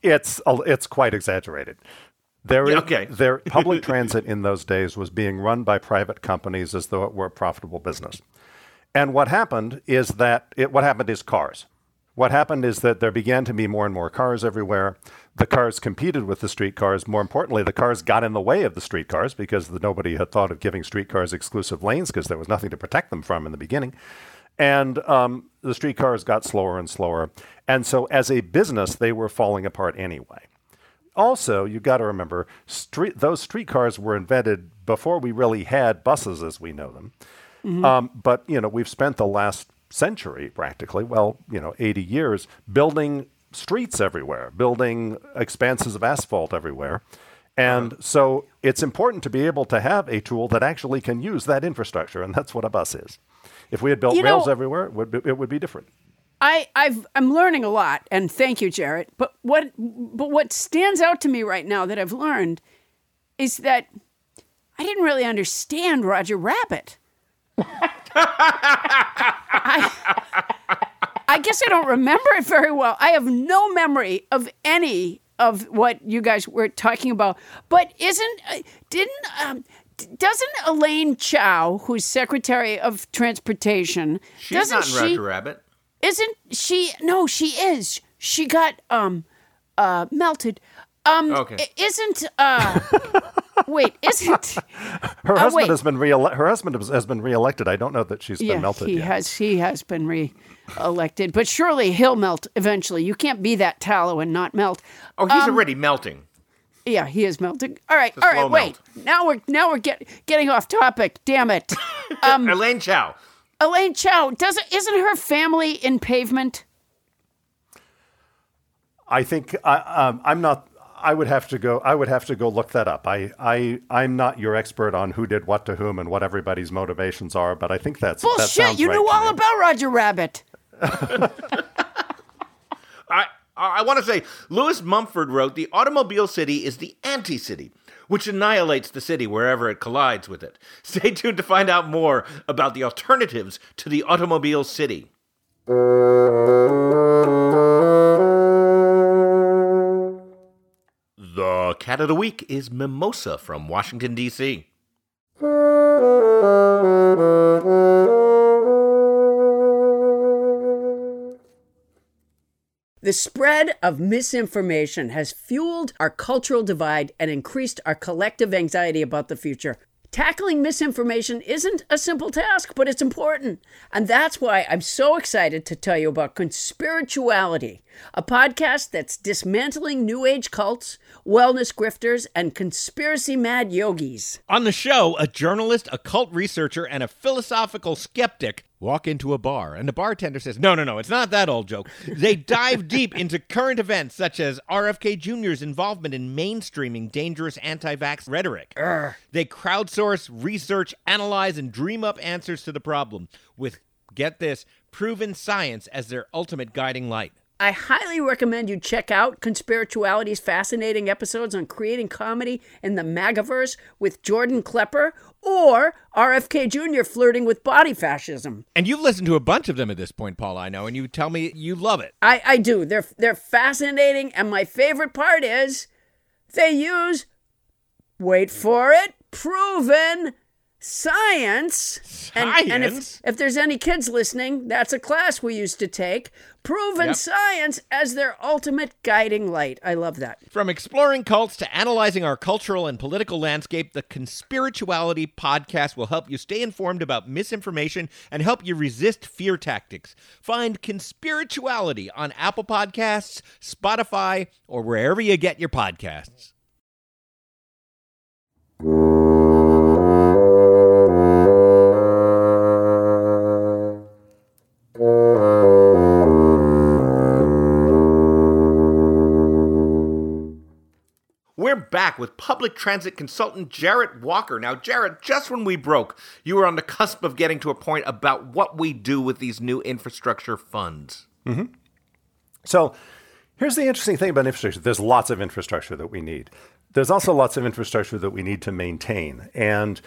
It's quite exaggerated. Their public transit in those days was being run by private companies as though it were a profitable business. And what happened is cars. What happened is that there began to be more and more cars everywhere. The cars competed with the streetcars. More importantly, the cars got in the way of the streetcars because nobody had thought of giving streetcars exclusive lanes because there was nothing to protect them from in the beginning. And the streetcars got slower and slower. And so as a business, they were falling apart anyway. Also, you got to remember, those streetcars were invented before we really had buses as we know them. Mm-hmm. But, we've spent the last century practically, 80 years, building streets everywhere, building expanses of asphalt everywhere. And so it's important to be able to have a tool that actually can use that infrastructure, and that's what a bus is. If we had built rails everywhere, it would be different. I'm learning a lot, and thank you, Jarrett. But what stands out to me right now that I've learned is that I didn't really understand Roger Rabbit. I guess I don't remember it very well. I have no memory of any of what you guys were talking about. But doesn't Elaine Chao, who's Secretary of Transportation, Roger Rabbit. Isn't she? No, she is. She got melted. Okay. Isn't her husband has been reelected. I don't know that she's been melted yet. He has been reelected, but surely he'll melt eventually. You can't be that tallow and not melt. Oh, he's already melting. Yeah, he is melting. All right. Wait. Melt. Now we're getting off topic. Damn it. Elaine Chao isn't her family in Pavement? I think I'm not. I would have to go look that up. I'm not your expert on who did what to whom and what everybody's motivations are, but I think that's bullshit. That sounds you right knew all me. About Roger Rabbit. I want to say Lewis Mumford wrote, "The automobile city is the anti-city, which annihilates the city wherever it collides with it. Stay tuned to find out more about the alternatives to the automobile city." The cat of the week is Mimosa from Washington, D.C. The spread of misinformation has fueled our cultural divide and increased our collective anxiety about the future. Tackling misinformation isn't a simple task, but it's important. And that's why I'm so excited to tell you about Conspirituality, a podcast that's dismantling New Age cults, wellness grifters, and conspiracy-mad yogis. On the show, a journalist, a cult researcher, and a philosophical skeptic walk into a bar, and the bartender says, no, it's not that old joke. They dive deep into current events, such as RFK Jr.'s involvement in mainstreaming dangerous anti-vax rhetoric. They crowdsource, research, analyze, and dream up answers to the problem with, get this, proven science as their ultimate guiding light. I highly recommend you check out Conspirituality's fascinating episodes on creating comedy in the MAGAverse with Jordan Klepper, or RFK Jr. flirting with body fascism. And you've listened to a bunch of them at this point, Paula, I know, and you tell me you love it. I do. They're fascinating, and my favorite part is they use, wait for it, proven science. And if there's any kids listening, that's a class we used to take. Proven science as their ultimate guiding light. I love that. From exploring cults to analyzing our cultural and political landscape, the Conspirituality podcast will help you stay informed about misinformation and help you resist fear tactics. Find Conspirituality on Apple Podcasts, Spotify, or wherever you get your podcasts. We're back with public transit consultant Jarrett Walker. Now, Jarrett, just when we broke, you were on the cusp of getting to a point about what we do with these new infrastructure funds. Mm-hmm. So here's the interesting thing about infrastructure. There's lots of infrastructure that we need. There's also lots of infrastructure that we need to maintain. And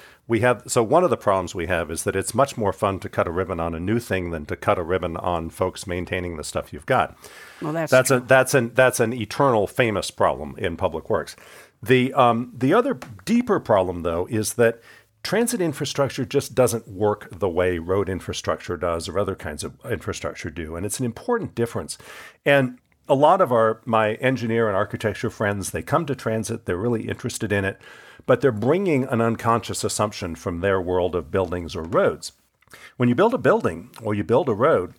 so one of the problems we have is that it's much more fun to cut a ribbon on a new thing than to cut a ribbon on folks maintaining the stuff you've got. Well, that's an eternal famous problem in public works. The other deeper problem, though, is that transit infrastructure just doesn't work the way road infrastructure does or other kinds of infrastructure do. And it's an important difference. And a lot of my engineer and architecture friends, they come to transit, they're really interested in it, but they're bringing an unconscious assumption from their world of buildings or roads. When you build a building or you build a road,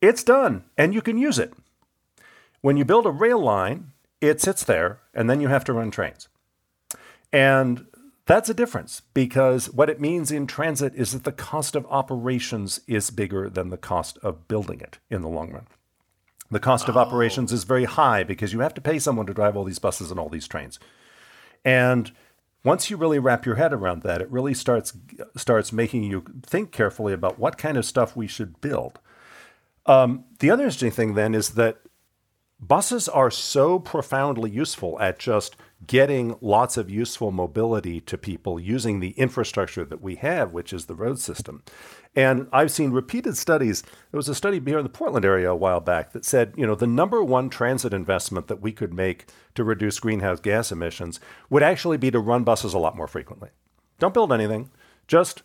it's done and you can use it. When you build a rail line, it sits there and then you have to run trains. And that's a difference, because what it means in transit is that the cost of operations is bigger than the cost of building it in the long run. The cost of operations is very high because you have to pay someone to drive all these buses and all these trains. And once you really wrap your head around that, it really starts making you think carefully about what kind of stuff we should build. The other interesting thing then is that buses are so profoundly useful at just getting lots of useful mobility to people using the infrastructure that we have, which is the road system. And I've seen repeated studies. There was a study here in the Portland area a while back that said, the number one transit investment that we could make to reduce greenhouse gas emissions would actually be to run buses a lot more frequently. Don't build anything. Just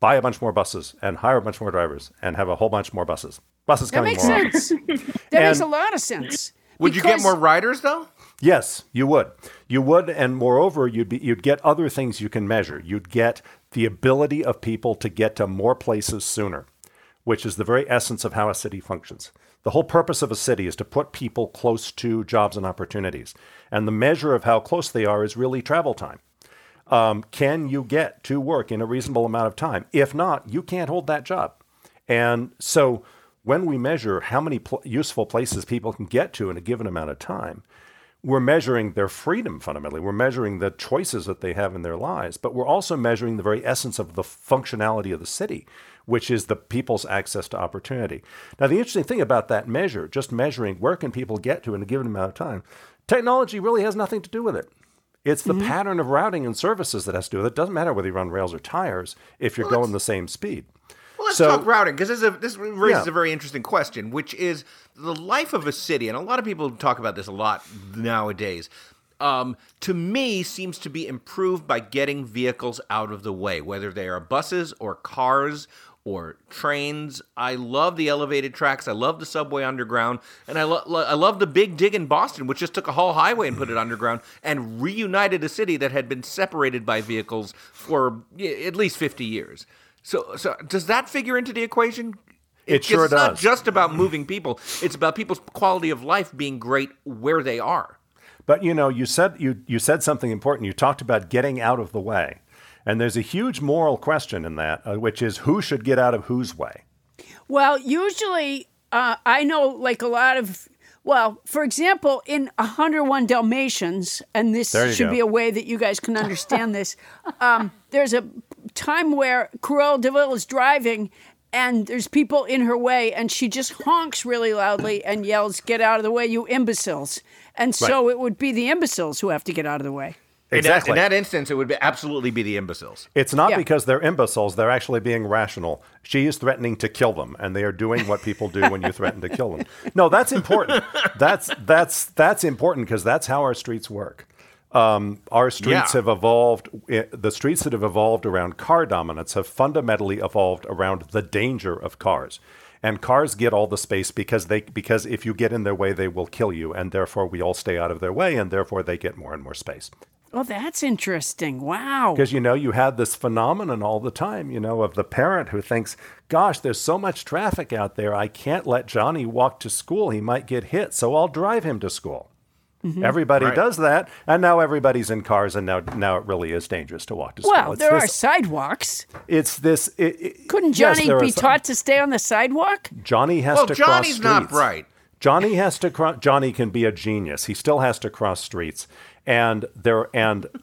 buy a bunch more buses and hire a bunch more drivers and have a whole bunch more buses. Buses coming more often. That makes sense. That makes a lot of sense. Would you get more riders, though? Yes, you would. You would, and moreover, you'd get other things you can measure. You'd get the ability of people to get to more places sooner, which is the very essence of how a city functions. The whole purpose of a city is to put people close to jobs and opportunities. And the measure of how close they are is really travel time. Can you get to work in a reasonable amount of time? If not, you can't hold that job. And so when we measure how many useful places people can get to in a given amount of time, we're measuring their freedom fundamentally. We're measuring the choices that they have in their lives, but we're also measuring the very essence of the functionality of the city, which is the people's access to opportunity. Now, the interesting thing about that measure, just measuring where can people get to in a given amount of time, technology really has nothing to do with it. It's the pattern of routing and services that has to do with it. It doesn't matter whether you run rails or tires if you're going the same speed. Well, let's talk routing, because this raises a very interesting question, which is the life of a city, and a lot of people talk about this a lot nowadays, to me seems to be improved by getting vehicles out of the way, whether they are buses or cars or trains. I love the elevated tracks. I love the subway underground. And I love the big dig in Boston, which just took a whole highway and put it underground and reunited a city that had been separated by vehicles for at least 50 years. So does that figure into the equation? It sure does. It's not just about moving people. It's about people's quality of life being great where they are. But, you know, you said something important. You talked about getting out of the way. And there's a huge moral question in that, which is who should get out of whose way? Well, usually I know like a lot of... Well, for example, in 101 Dalmatians, and this should be a way that you guys can understand this, there's a time where Cruella de Vil is driving, and there's people in her way, and she just honks really loudly and yells, "Get out of the way, you imbeciles." And so It would be the imbeciles who have to get out of the way. Exactly. In that instance, it would absolutely be the imbeciles. It's not because they're imbeciles. They're actually being rational. She is threatening to kill them, and they are doing what people do when you threaten to kill them. No, that's important. That's important because that's how our streets work. Our streets have evolved. The streets that have evolved around car dominance have fundamentally evolved around the danger of cars. And cars get all the space because if you get in their way, they will kill you. And therefore, we all stay out of their way, and therefore, they get more and more space. Oh, that's interesting. Wow. Because, you know, you had this phenomenon all the time, you know, of the parent who thinks, gosh, there's so much traffic out there. I can't let Johnny walk to school. He might get hit. So I'll drive him to school. Mm-hmm. Everybody does that. And now everybody's in cars. And now it really is dangerous to walk to school. Well, there are sidewalks. It's this. Couldn't Johnny be taught to stay on the sidewalk? Johnny has to cross streets. Well, Johnny's not bright. Johnny has to cross. Johnny can be a genius. He still has to cross streets. And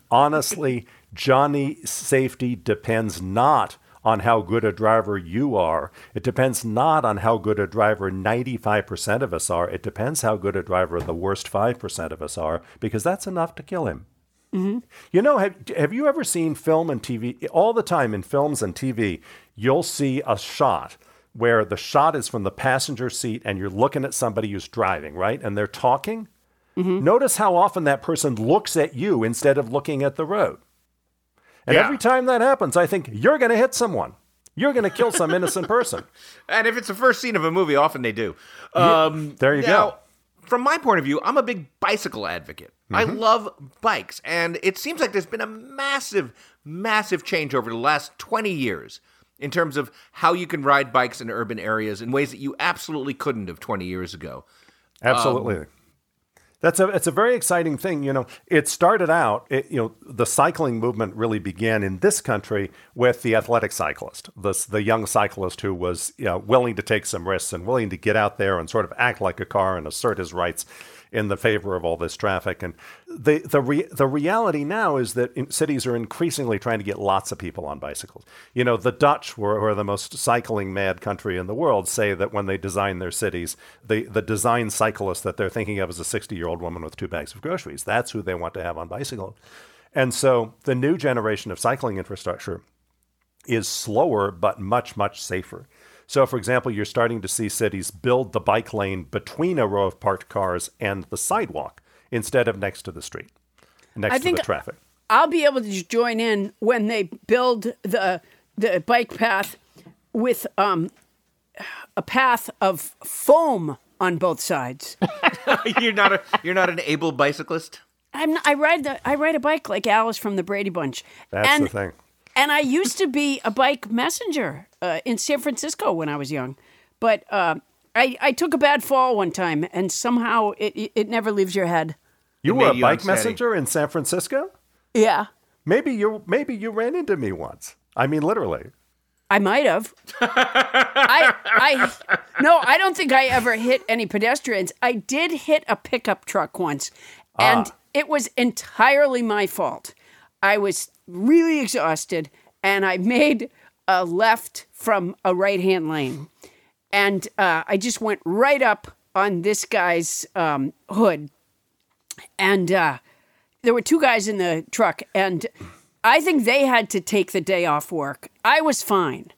honestly, Johnny's safety depends not on how good a driver you are. It depends not on how good a driver 95% of us are. It depends how good a driver the worst 5% of us are, because that's enough to kill him. Mm-hmm. You know, have you ever seen film and TV? All the time in films and TV, you'll see a shot where the shot is from the passenger seat and you're looking at somebody who's driving, right? And they're talking. Mm-hmm. Notice how often that person looks at you instead of looking at the road. And every time that happens, I think, you're going to hit someone. You're going to kill some innocent person. And if it's the first scene of a movie, often they do. There you go. From my point of view, I'm a big bicycle advocate. Mm-hmm. I love bikes. And it seems like there's been a massive, massive change over the last 20 years in terms of how you can ride bikes in urban areas in ways that you absolutely couldn't have 20 years ago. Absolutely. That's a very exciting thing. You know, it started out, the cycling movement really began in this country with the athletic cyclist, the young cyclist who was willing to take some risks and willing to get out there and sort of act like a car and assert his rights in the favor of all this traffic. And the reality now is that cities are increasingly trying to get lots of people on bicycles. You know, the Dutch, who are the most cycling mad country in the world, say that when they design their cities, the design cyclist that they're thinking of is a 60-year-old woman with 2 bags of groceries. That's who they want to have on bicycle. And so the new generation of cycling infrastructure is slower but much, much safer. So, for example, you're starting to see cities build the bike lane between a row of parked cars and the sidewalk instead of next to the street, next to the traffic. I'll be able to join in when they build the bike path with a path of foam on both sides. You're not an able bicyclist? I ride a bike like Alice from the Brady Bunch. That's the thing. And I used to be a bike messenger in San Francisco when I was young. But I took a bad fall one time, and somehow it never leaves your head. You were a bike messenger in San Francisco? Yeah. Maybe you ran into me once. I mean, literally. I might have. No, I don't think I ever hit any pedestrians. I did hit a pickup truck once, and it was entirely my fault. I was really exhausted, and I made a left from a right-hand lane. And I just went right up on this guy's hood. And there were 2 guys in the truck, and I think they had to take the day off work. I was fine.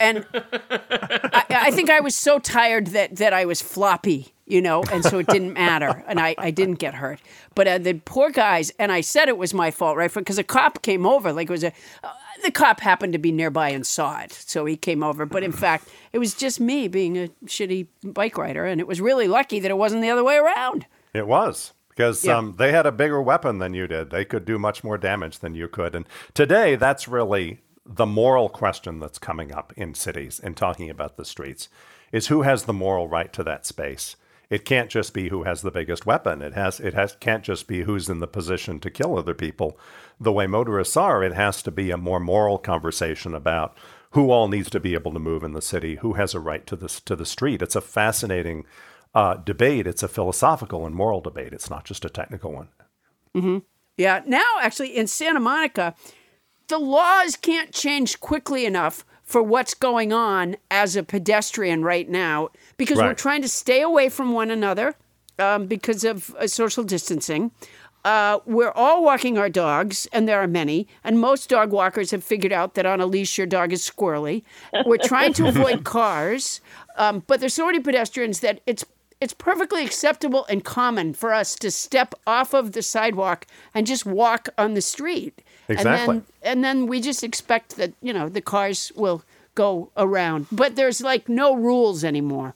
And I think I was so tired that I was floppy, you know, and so it didn't matter. And I didn't get hurt. But the poor guys, and I said it was my fault, right? Because a cop came over. Like it was the cop happened to be nearby and saw it. So he came over. But in fact, it was just me being a shitty bike rider. And it was really lucky that it wasn't the other way around. It was. Because they had a bigger weapon than you did. They could do much more damage than you could. And today, that's really... the moral question that's coming up in cities and talking about the streets is who has the moral right to that space. It can't just be who has the biggest weapon. It can't just be who's in the position to kill other people. The way motorists are, it has to be a more moral conversation about who all needs to be able to move in the city, who has a right to the street. It's a fascinating debate. It's a philosophical and moral debate. It's not just a technical one. Mm-hmm. Yeah. Now, actually, in Santa Monica, the laws can't change quickly enough for what's going on as a pedestrian right now, because we're trying to stay away from one another because of social distancing. We're all walking our dogs, and there are many, and most dog walkers have figured out that on a leash your dog is squirrely. We're trying to avoid cars, but there's so many pedestrians that it's perfectly acceptable and common for us to step off of the sidewalk and just walk on the street. Exactly. And then we just expect that, you know, the cars will go around. But there's like no rules anymore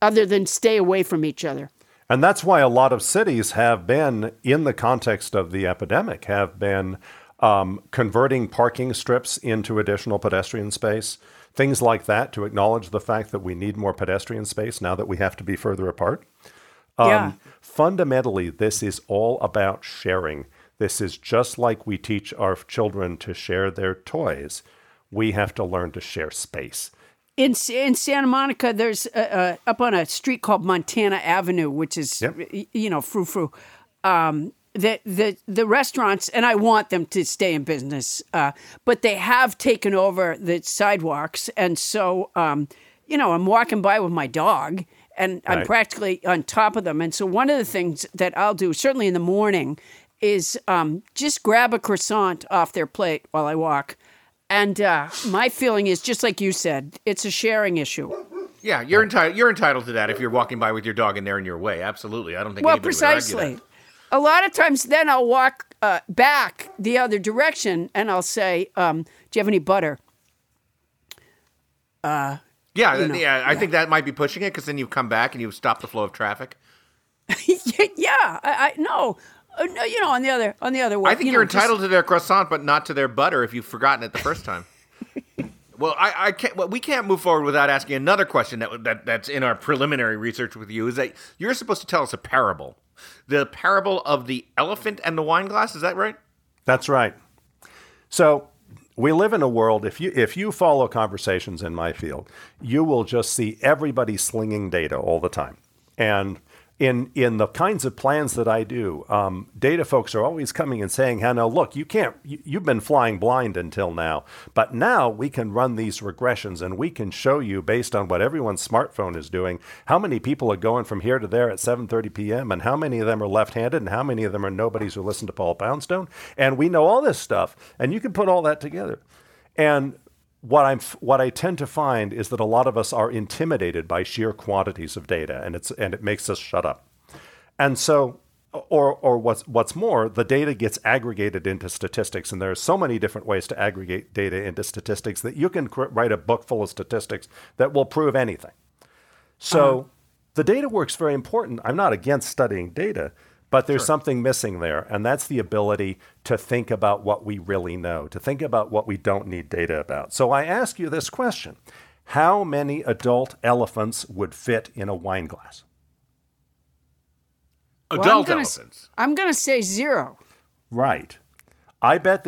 other than stay away from each other. And that's why a lot of cities have been, in the context of the epidemic, have been converting parking strips into additional pedestrian space, things like that, to acknowledge the fact that we need more pedestrian space now that we have to be further apart. Fundamentally, this is all about sharing. This is just like we teach our children to share their toys. We have to learn to share space. In Santa Monica, there's up on a street called Montana Avenue, which is, you know, frou-frou. The restaurants, and I want them to stay in business, but they have taken over the sidewalks. And so, you know, I'm walking by with my dog, and I'm practically on top of them. And so one of the things that I'll do, certainly in the morning, is just grab a croissant off their plate while I walk. And my feeling is, just like you said, it's a sharing issue. Yeah, you're entitled to that if you're walking by with your dog and they're in your way. Absolutely. I don't think anybody would argue that. Well, precisely. A lot of times then I'll walk back the other direction and I'll say, do you have any butter? I think that might be pushing it, because then you come back and you stop the flow of traffic. No. You know, on the other way. I think you're entitled to their croissant, but not to their butter if you've forgotten it the first time. Well, we can't move forward without asking another question that's in our preliminary research with you, is that you're supposed to tell us a parable. The parable of the elephant and the wine glass, is that right? That's right. So we live in a world, if you follow conversations in my field, you will just see everybody slinging data all the time. And in the kinds of plans that I do, data folks are always coming and saying, "Hey, now look, you've been flying blind until now, but now we can run these regressions and we can show you, based on what everyone's smartphone is doing, how many people are going from here to there at 7:30 p.m. and how many of them are left-handed and how many of them are nobodies who listen to Paula Poundstone, and we know all this stuff, and you can put all that together." And what I tend to find is that a lot of us are intimidated by sheer quantities of data, and it makes us shut up. And so, or what's more, the data gets aggregated into statistics, and there are so many different ways to aggregate data into statistics that you can write a book full of statistics that will prove anything. So the data work's very important. I'm not against studying data, but there's something missing there, and that's the ability to think about what we really know, to think about what we don't need data about. So I ask you this question. How many adult elephants would fit in a wine glass? Elephants. I'm going to say 0. Right. I bet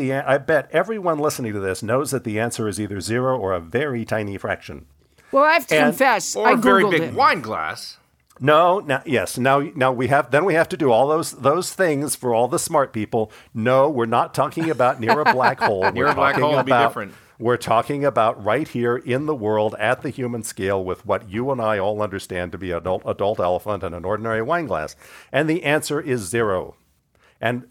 everyone listening to this knows that the answer is either 0 or a very tiny fraction. Well, I have to confess, I Googled it. Or a very big wine glass. No, we have to do all those things for all the smart people. No, we're not talking about near a black hole. Near a black hole would be different. We're talking about right here in the world at the human scale with what you and I all understand to be adult elephant and an ordinary wine glass. And the answer is 0.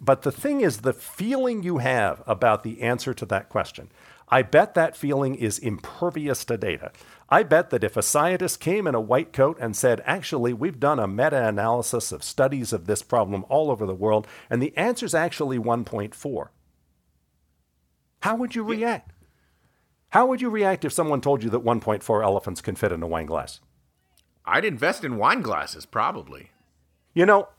But the thing is, the feeling you have about the answer to that question, I bet that feeling is impervious to data. I bet that if a scientist came in a white coat and said, actually, we've done a meta-analysis of studies of this problem all over the world, and the answer's actually 1.4, how would you react? How would you react if someone told you that 1.4 elephants can fit in a wine glass? I'd invest in wine glasses, probably. You know,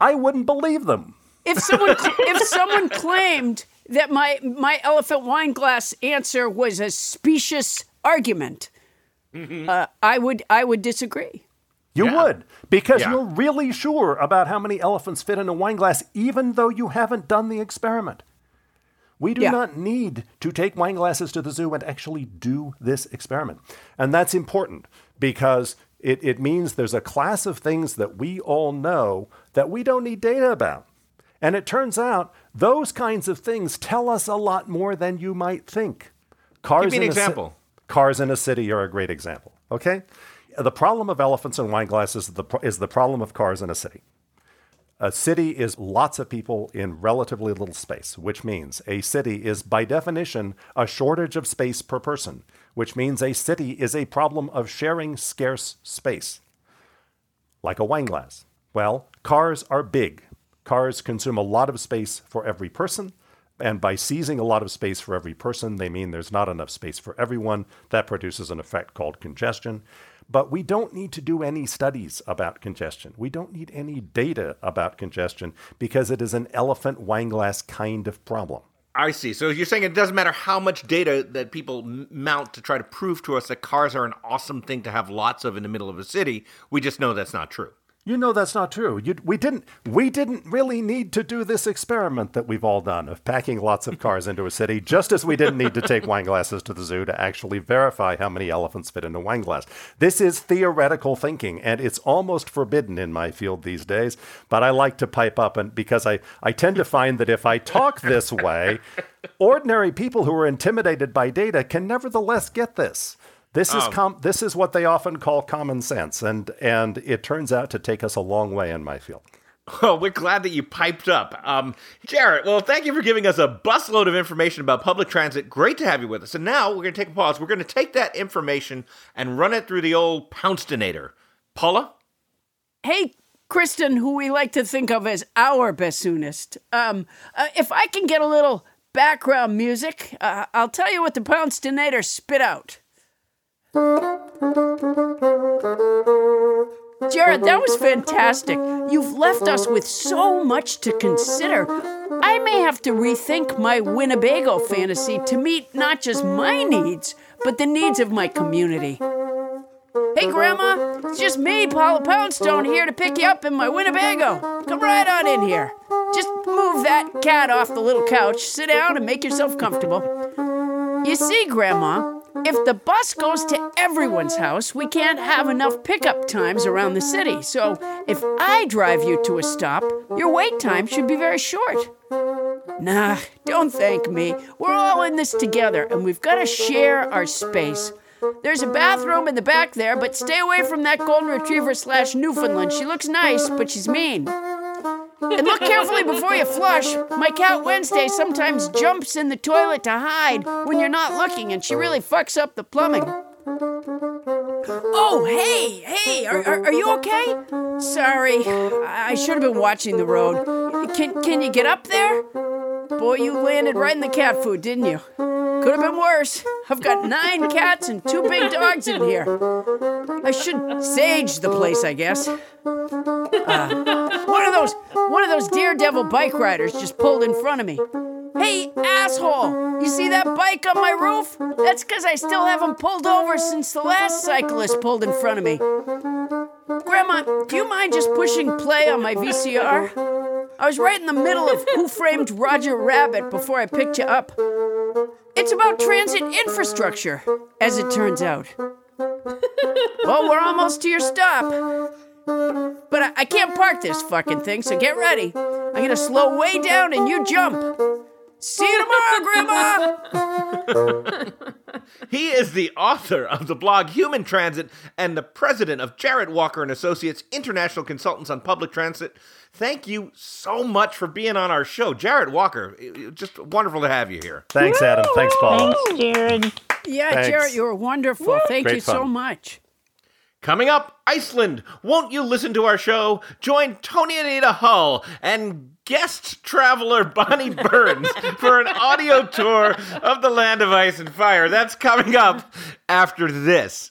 I wouldn't believe them. If someone claimed that my elephant wine glass answer was a specious argument. Mm-hmm. I would disagree. You would, because you're really sure about how many elephants fit in a wine glass, even though you haven't done the experiment. We do not need to take wine glasses to the zoo and actually do this experiment. And that's important because it means there's a class of things that we all know that we don't need data about. And it turns out those kinds of things tell us a lot more than you might think. Cars. Give me an example. Cars in a city are a great example, okay? The problem of elephants and wine glasses is the problem of cars in a city. A city is lots of people in relatively little space, which means a city is, by definition, a shortage of space per person, which means a city is a problem of sharing scarce space, like a wine glass. Well, cars are big. Cars consume a lot of space for every person. And by seizing a lot of space for every person, they mean there's not enough space for everyone. That produces an effect called congestion. But we don't need to do any studies about congestion. We don't need any data about congestion because it is an elephant wine glass kind of problem. I see. So you're saying it doesn't matter how much data that people mount to try to prove to us that cars are an awesome thing to have lots of in the middle of a city. We just know that's not true. You know that's not true. We didn't really need to do this experiment that we've all done of packing lots of cars into a city, just as we didn't need to take wine glasses to the zoo to actually verify how many elephants fit in a wine glass. This is theoretical thinking, and it's almost forbidden in my field these days, but I like to pipe up and because I tend to find that if I talk this way, ordinary people who are intimidated by data can nevertheless get this. This is what they often call common sense, and it turns out to take us a long way in my field. Oh, we're glad that you piped up. Jarrett, well, thank you for giving us a busload of information about public transit. Great to have you with us. And now we're going to take a pause. We're going to take that information and run it through the old Poundstonator. Paula? Hey, Kristen, who we like to think of as our bassoonist. If I can get a little background music, I'll tell you what the Poundstonator spit out. Jarrett, that was fantastic. You've left us with so much to consider. I may have to rethink my Winnebago fantasy to meet not just my needs, but the needs of my community. Hey, Grandma, it's just me, Paula Poundstone, here to pick you up in my Winnebago. Come right on in here. Just move that cat off the little couch, sit down, and make yourself comfortable. You see, Grandma, if the bus goes to everyone's house, we can't have enough pickup times around the city. So if I drive you to a stop, your wait time should be very short. Nah, don't thank me. We're all in this together, and we've got to share our space. There's a bathroom in the back there, but stay away from that golden retriever/Newfoundland. She looks nice, but she's mean. And look carefully before you flush. My cat Wednesday sometimes jumps in the toilet to hide when you're not looking, and she really fucks up the plumbing. Oh, hey, are you okay? Sorry, I should have been watching the road. Can you get up there? Boy, you landed right in the cat food, didn't you? Could have been worse. I've got 9 cats and 2 big dogs in here. I should sage the place, I guess. One of those daredevil bike riders just pulled in front of me. Hey, asshole! You see that bike on my roof? That's because I still haven't pulled over since the last cyclist pulled in front of me. Grandma, do you mind just pushing play on my VCR? I was right in the middle of Who Framed Roger Rabbit before I picked you up. It's about transit infrastructure, as it turns out. Well, we're almost to your stop. But I can't park this fucking thing, so get ready. I'm going to slow way down and you jump. See you tomorrow, Grandma! He is the author of the blog Human Transit and the president of Jarrett Walker and Associates, international consultants on public transit. Thank you so much for being on our show. Jarrett Walker, just wonderful to have you here. Thanks, Adam. Thanks, Paul. Thanks, Jarrett. Yeah, thanks. Jarrett, you were wonderful. Woo! Thank you so much. Coming up, Iceland. Won't you listen to our show? Join Tony Anita Hall and guest traveler Bonnie Burns for an audio tour of the land of ice and fire. That's coming up after this.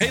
Hey,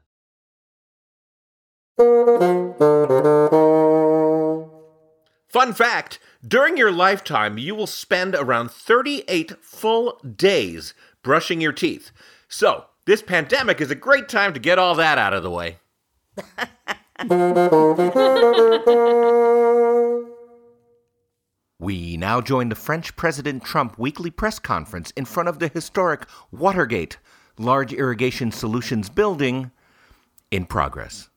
Fun fact, during your lifetime, you will spend around 38 full days brushing your teeth. So, this pandemic is a great time to get all that out of the way. We now join the French President Trump weekly press conference in front of the historic Watergate Large Irrigation Solutions building in progress.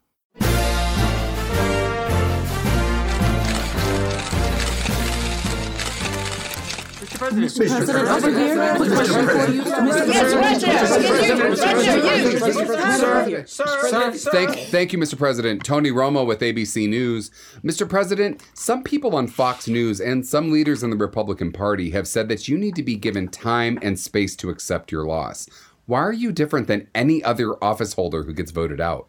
Mr. President, over here. Yes, Roger. Thank you, Mr. President. Tony Romo with ABC News. Mr. President, some people on Fox News and some leaders in the Republican Party have said that you need to be given time and space to accept your loss. Why are you different than any other office holder who gets voted out?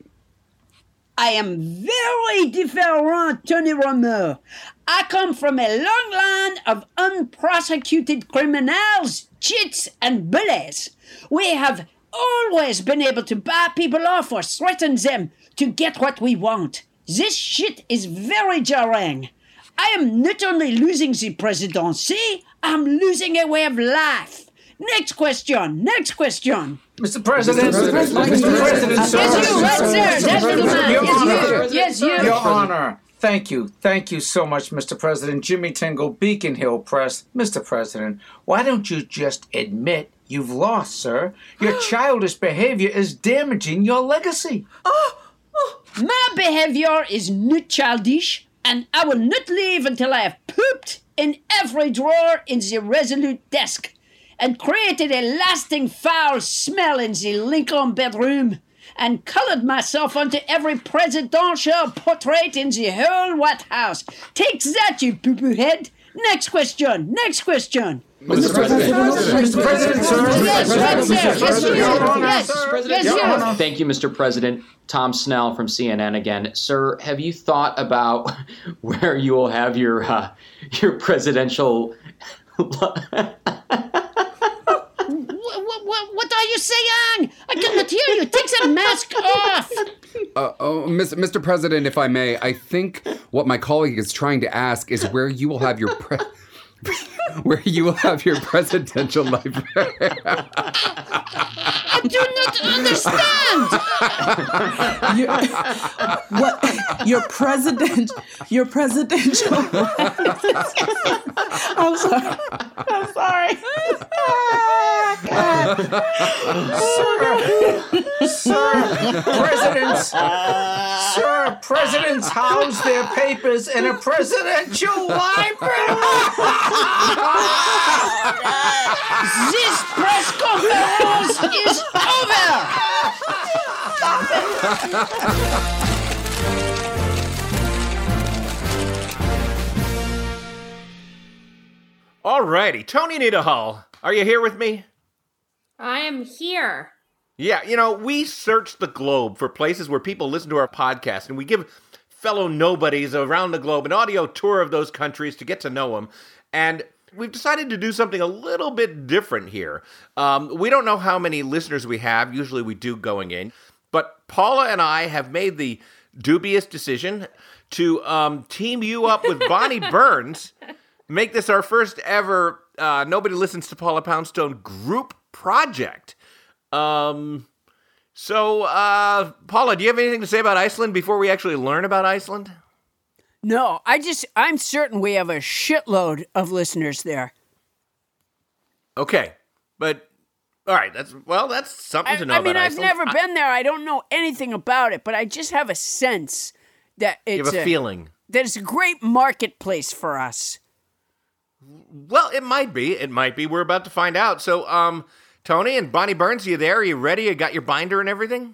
I am very different, Tony Romo. I come from a long line of unprosecuted criminals, cheats, and bullies. We have always been able to buy people off or threaten them to get what we want. This shit is very jarring. I am not only losing the presidency, I'm losing a way of life. Next question. Mr. President, sir. Yes, you, right, sir. That little man. Yes, you. Your Honor, thank you so much, Mr. President. Jimmy Tingle, Beacon Hill Press. Mr. President, why don't you just admit you've lost, sir? Your childish behavior is damaging your legacy. My behavior is not childish, and I will not leave until I have pooped in every drawer in the Resolute desk and created a lasting foul smell in the Lincoln bedroom, and colored myself onto every presidential portrait in the whole White House. Take that, you poo-poo head. Next question. Mr. President, sir. Yes, sir. Thank you, Mr. President. Tom Snell from CNN again. Sir, have you thought about where you will have your presidential... What are you saying? I cannot hear you. Take that mask off. Mr. President, if I may, I think what my colleague is trying to ask is where you will have your presidential library. I do not understand. Your presidential library. I'm sorry. Sir, presidents house their papers in a presidential library. This press conference is over. Alrighty, Tony Anita Hall, are you here with me? I am here. Yeah, you know, we search the globe for places where people listen to our podcast, and we give fellow nobodies around the globe an audio tour of those countries to get to know them, and we've decided to do something a little bit different here. We don't know how many listeners we have, usually we do going in, but Paula and I have made the dubious decision to team you up with Bonnie Burns, make this our first ever Nobody Listens to Paula Poundstone group project. So, Paula, do you have anything to say about Iceland before we actually learn about Iceland? No, I'm certain we have a shitload of listeners there. Okay, but, all right, that's something to know about Iceland. I've never been there. I don't know anything about it, but I just have a sense that it's a feeling. That it's a great marketplace for us. Well, it might be. It might be. We're about to find out. So, Tony and Bonnie Burns, are you there? Are you ready? You got your binder and everything?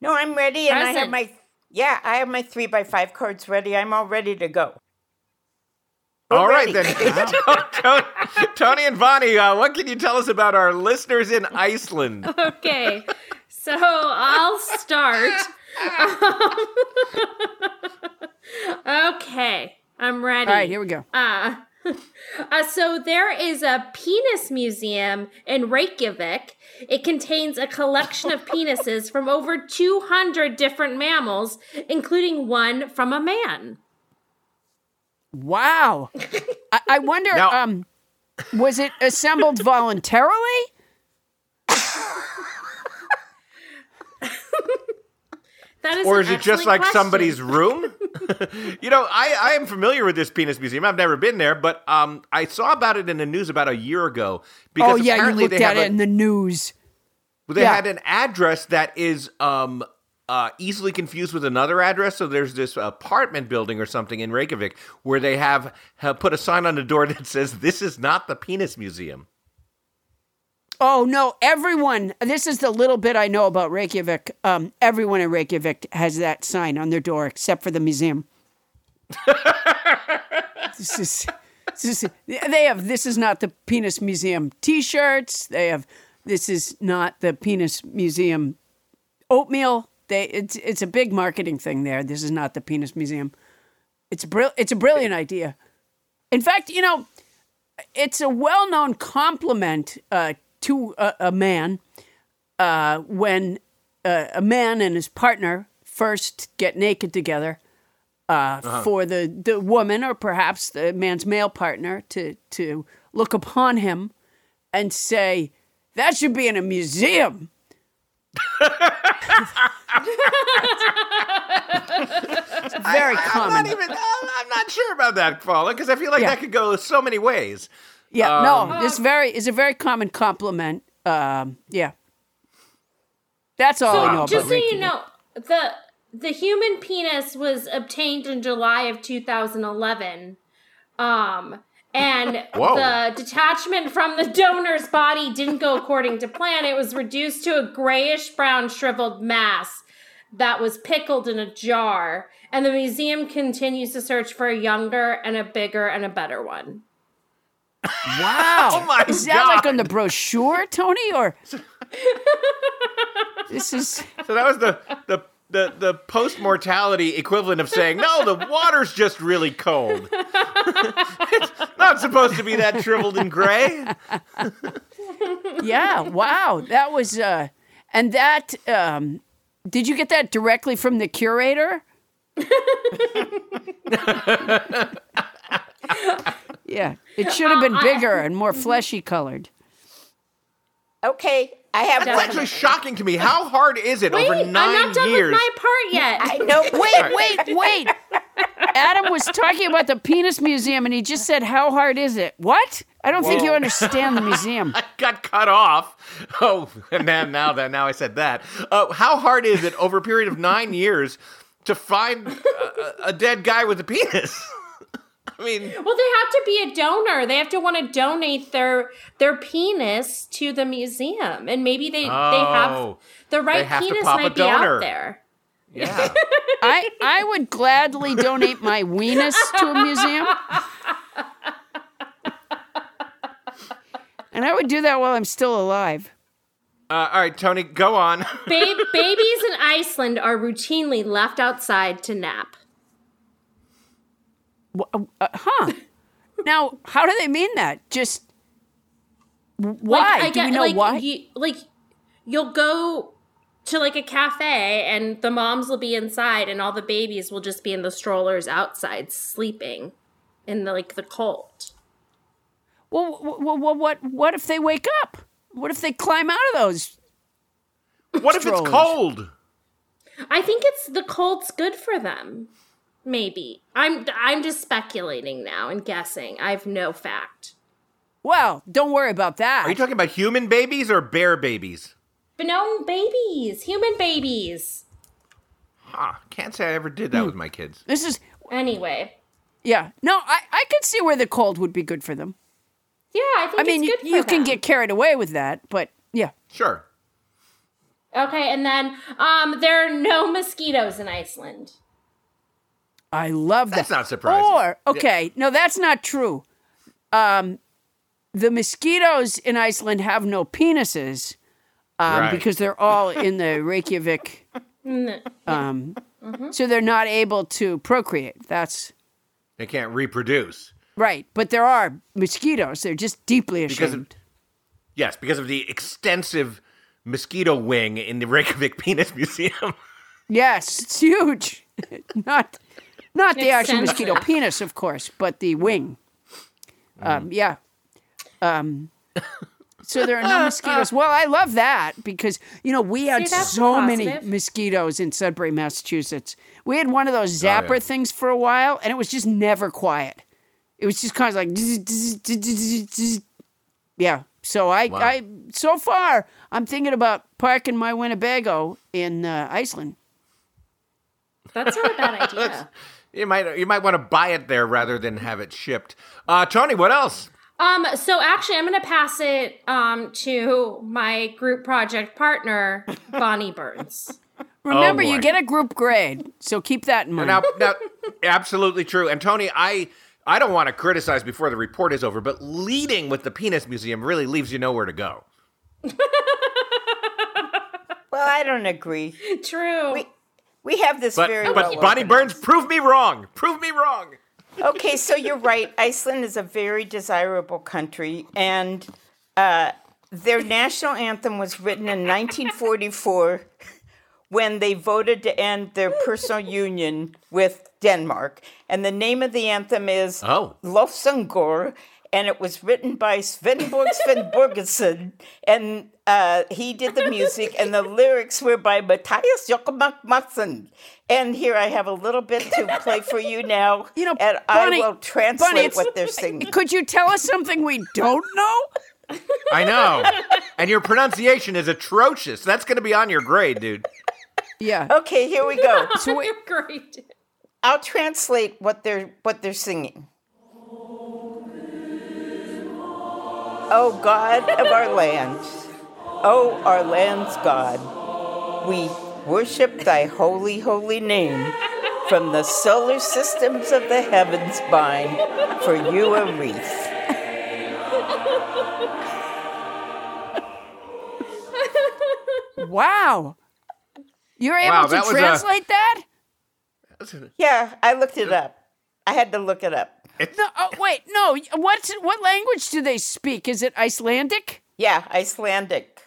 No, I'm ready, and I have my 3x5 cards ready. I'm all ready to go. All right, then. Tony and Bonnie, what can you tell us about our listeners in Iceland? Okay, so I'll start. Okay, I'm ready. All right, here we go. So there is a penis museum in Reykjavik. It contains a collection of penises from over 200 different mammals, including one from a man. Wow. I wonder, now, was it assembled voluntarily? Or is it just like somebody's room? You know, I am familiar with this penis museum. I've never been there, but I saw about it in the news about a year ago. Because apparently you looked at it in the news. They had an address that is easily confused with another address. So there's this apartment building or something in Reykjavik where they have put a sign on the door that says, "This is not the penis museum." Oh, no, everyone, this is the little bit I know about Reykjavik. Everyone in Reykjavik has that sign on their door, except for the museum. This is not the penis museum t-shirts. They have, this is not the penis museum oatmeal. It's a big marketing thing there. This is not the penis museum. It's a brilliant idea. In fact, you know, it's a well-known compliment to a man when a man and his partner first get naked together for the woman or perhaps the man's male partner to look upon him and say, "That should be in a museum." Very common. I'm not sure about that, Paula, because I feel like that could go so many ways. Yeah, it's a very common compliment. That's all I know about it. Just so you know, the human penis was obtained in July of 2011. And the detachment from the donor's body didn't go according to plan. It was reduced to a grayish-brown shriveled mass that was pickled in a jar. And the museum continues to search for a younger and a bigger and a better one. Wow. Oh my God. Is that like on the brochure, Tony? Or this is so that was the post-mortality equivalent of saying, "No, the water's just really cold. It's not supposed to be that shriveled and gray." Yeah, wow. That was and that did you get that directly from the curator? Yeah, it should have been bigger and more fleshy colored. Okay, I have. That's actually shocking to me. How hard is it over 9 years? I'm not done with my part yet. I know. Wait, wait, wait. Adam was talking about the penis museum, and he just said, how hard is it? What? I don't think you understand the museum. I got cut off. Oh, man, now I said that. How hard is it over a period of 9 years to find a dead guy with a penis? I mean, well, they have to be a donor. They have to want to donate their penis to the museum, and maybe they have the right penis might be out there. Yeah, I would gladly donate my weenus to a museum, and I would do that while I'm still alive. All right, Tony, go on. Babies in Iceland are routinely left outside to nap. Huh. Now, how do they mean that? Just why? Like, do you know why? You'll go to like a cafe and the moms will be inside and all the babies will just be in the strollers outside sleeping in the cold. Well, what if they wake up? What if they climb out of those? What if it's cold? I think the cold's good for them. Maybe. I'm just speculating now and guessing. I have no fact. Well, don't worry about that. Are you talking about human babies or bear babies? But no, babies. Human babies. Huh. Can't say I ever did that with my kids. This is... Anyway. Yeah. No, I could see where the cold would be good for them. Yeah, I mean, it's good for them. I mean, you can get carried away with that, but yeah. Sure. Okay, and then there are no mosquitoes in Iceland. I love that. That's not surprising. No, that's not true. The mosquitoes in Iceland have no penises because they're all in the Reykjavik. So they're not able to procreate. They can't reproduce. Right, but there are mosquitoes. They're just deeply ashamed. Because of the extensive mosquito wing in the Reykjavik Penis Museum. Yes, it's huge. Not the actual mosquito penis, of course, but the wing. So there are no mosquitoes. Well, I love that because, we had so many mosquitoes in Sudbury, Massachusetts. We had one of those zapper things for a while, and it was just never quiet. It was just kind of like... Yeah. So I so far, I'm thinking about parking my Winnebago in Iceland. That's not a bad idea. You might want to buy it there rather than have it shipped. Tony, what else? So actually, I'm going to pass it to my group project partner, Bonnie Burns. Remember, you get a group grade, so keep that in mind. Now, absolutely true. And Tony, I don't want to criticize before the report is over, but leading with the Penis Museum really leaves you nowhere to go. Well, I don't agree. True. We have this but Bonnie Burns, prove me wrong. Prove me wrong. Okay, so you're right. Iceland is a very desirable country, and their national anthem was written in 1944 when they voted to end their personal union with Denmark. And the name of the anthem is Lofsöngur, and it was written by Svenborg Svenborgsson, and he did the music, and the lyrics were by Matthias Jokumak Madsen. And here I have a little bit to play for you now, and Bonnie, I will translate what they're singing. Could you tell us something we don't know? I know. And your pronunciation is atrocious. That's going to be on your grade, dude. Yeah. Okay, here we go. So I'll translate what they're singing. O God of our land, O our land's God, we worship thy holy, holy name. From the solar systems of the heavens bind, for you a wreath. Wow. You're able to translate that? Yeah, I looked it up. I had to look it up. What language do they speak? Is it Icelandic? Yeah, Icelandic.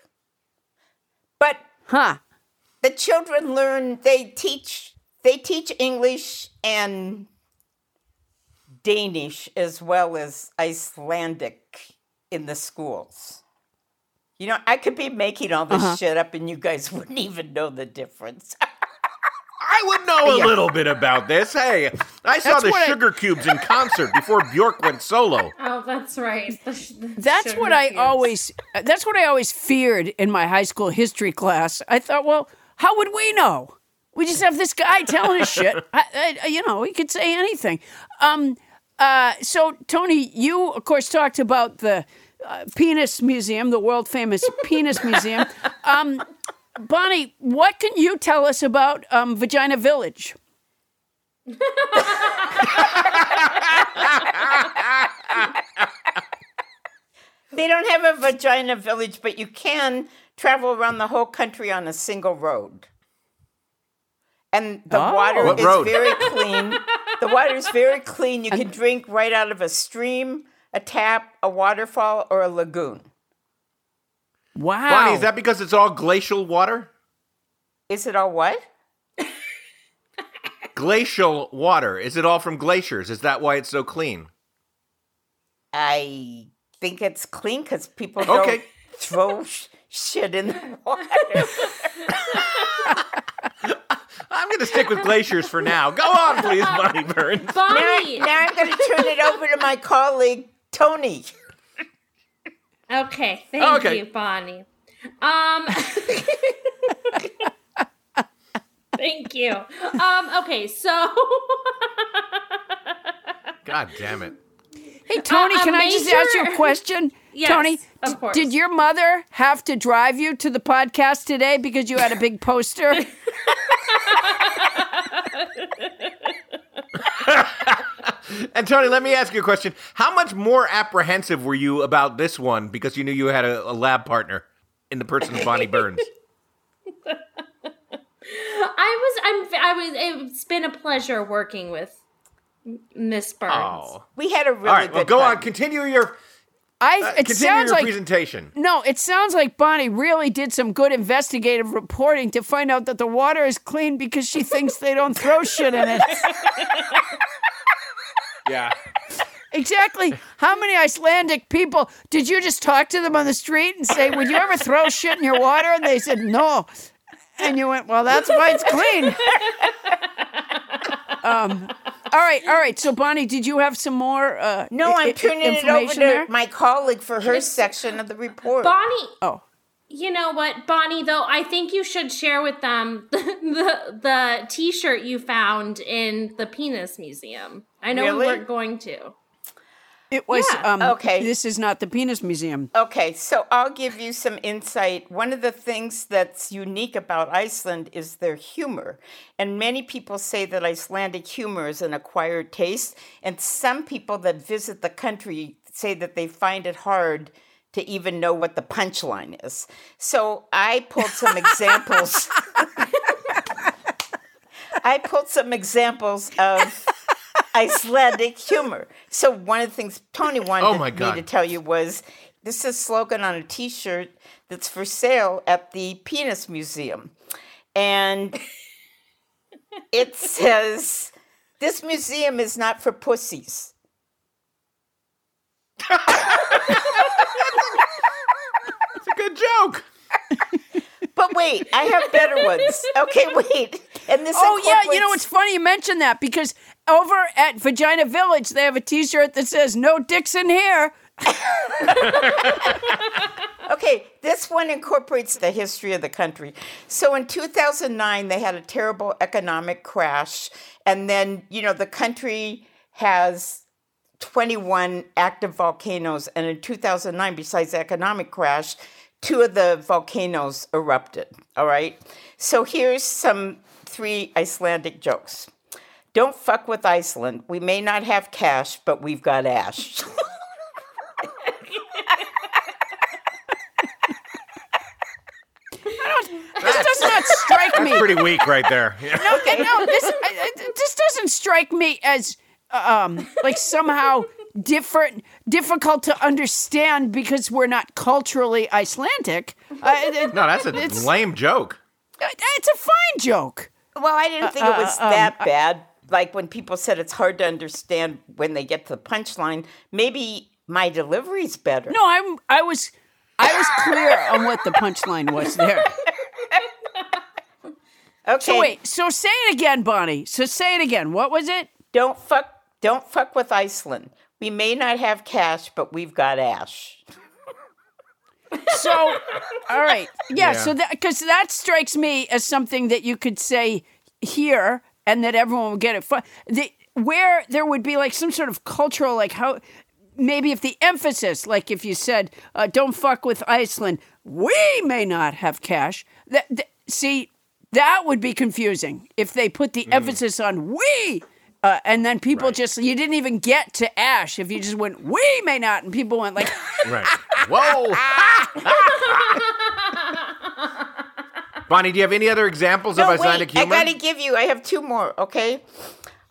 But the children learn, they teach English and Danish as well as Icelandic in the schools. I could be making all this shit up and you guys wouldn't even know the difference. I would know a little bit about this. Hey, I saw the Sugar Cubes in concert before Bjork went solo. Oh, that's right. That's what I always feared in my high school history class. I thought, well, how would we know? We just have this guy telling us shit. He could say anything. So, Tony, you, of course, talked about the Penis Museum, the world-famous Penis Museum. Bonnie, what can you tell us about Vagina Village? They don't have a Vagina Village, but you can travel around the whole country on a single road. And the water is very clean. The water is very clean. You can drink right out of a stream, a tap, a waterfall, or a lagoon. Wow. Bonnie, is that because it's all glacial water? Is it all what? Glacial water. Is it all from glaciers? Is that why it's so clean? I think it's clean because people don't throw shit in the water. I'm going to stick with glaciers for now. Go on, please, Bonnie Burns. Bonnie! Now I'm going to turn it over to my colleague, Tony. Okay, thank you, Bonnie. Thank you. Okay, so... God damn it. Hey, Tony, can I just ask you a question? Yes, Tony, of course. Did your mother have to drive you to the podcast today because you had a big poster? And Tony, let me ask you a question. How much more apprehensive were you about this one because you knew you had a lab partner in the person of Bonnie Burns? It's been a pleasure working with Miss Burns. Oh. We had a really good time. Go on. Continue your... presentation. No, it sounds like Bonnie really did some good investigative reporting to find out that the water is clean because she thinks they don't throw shit in it. Yeah. Exactly. How many Icelandic people did you just talk to them on the street and say, would you ever throw shit in your water? And they said, no. And you went, well, that's why it's clean. All right. So, Bonnie, did you have some more No, I'm turning it over to my colleague for her section of the report. Bonnie. Oh. You know what, Bonnie, though, I think you should share with them the T-shirt you found in the Penis Museum. I know we weren't going to. It was, this is not the Penis Museum. Okay, so I'll give you some insight. One of the things that's unique about Iceland is their humor. And many people say that Icelandic humor is an acquired taste. And some people that visit the country say that they find it hard to even know what the punchline is. So I pulled some examples. Of Icelandic humor. So one of the things Tony wanted me to tell you was, this is a slogan on a T-shirt that's for sale at the Penis Museum. And it says, this museum is not for pussies. It's a good joke. But wait, I have better ones. Okay, wait. And this you know, it's funny you mentioned that because over at Vagina Village, they have a T-shirt that says, no dicks in here. Okay, this one incorporates the history of the country. So in 2009, they had a terrible economic crash. And then, you know, the country has 21 active volcanoes. And in 2009, besides the economic crash, 2 of the volcanoes erupted, all right? So here's 3 Icelandic jokes. Don't fuck with Iceland. We may not have cash, but we've got ash. This does not strike me. That's pretty weak right there. Yeah. This doesn't strike me as somehow difficult to understand because we're not culturally Icelandic. No, that's a lame joke. It's a fine joke. Well, I didn't think it was that bad. Like when people said it's hard to understand when they get to the punchline, maybe my delivery's better. No, I was clear on what the punchline was there. Okay. So wait, so say it again, Bonnie. So say it again. What was it? Don't fuck with Iceland. We may not have cash, but we've got ash. So, all right. Yeah, so because that strikes me as something that you could say here and that everyone would get it. Where there would be like some sort of cultural, like how, maybe if the emphasis, like if you said, don't fuck with Iceland, we may not have cash. See, that would be confusing if they put the emphasis on we. And then people you didn't even get to ash if you just went, we may not. And people went like, right. Whoa. Bonnie, do you have any other examples of Icelandic humor? I got to give you, I have two more, okay?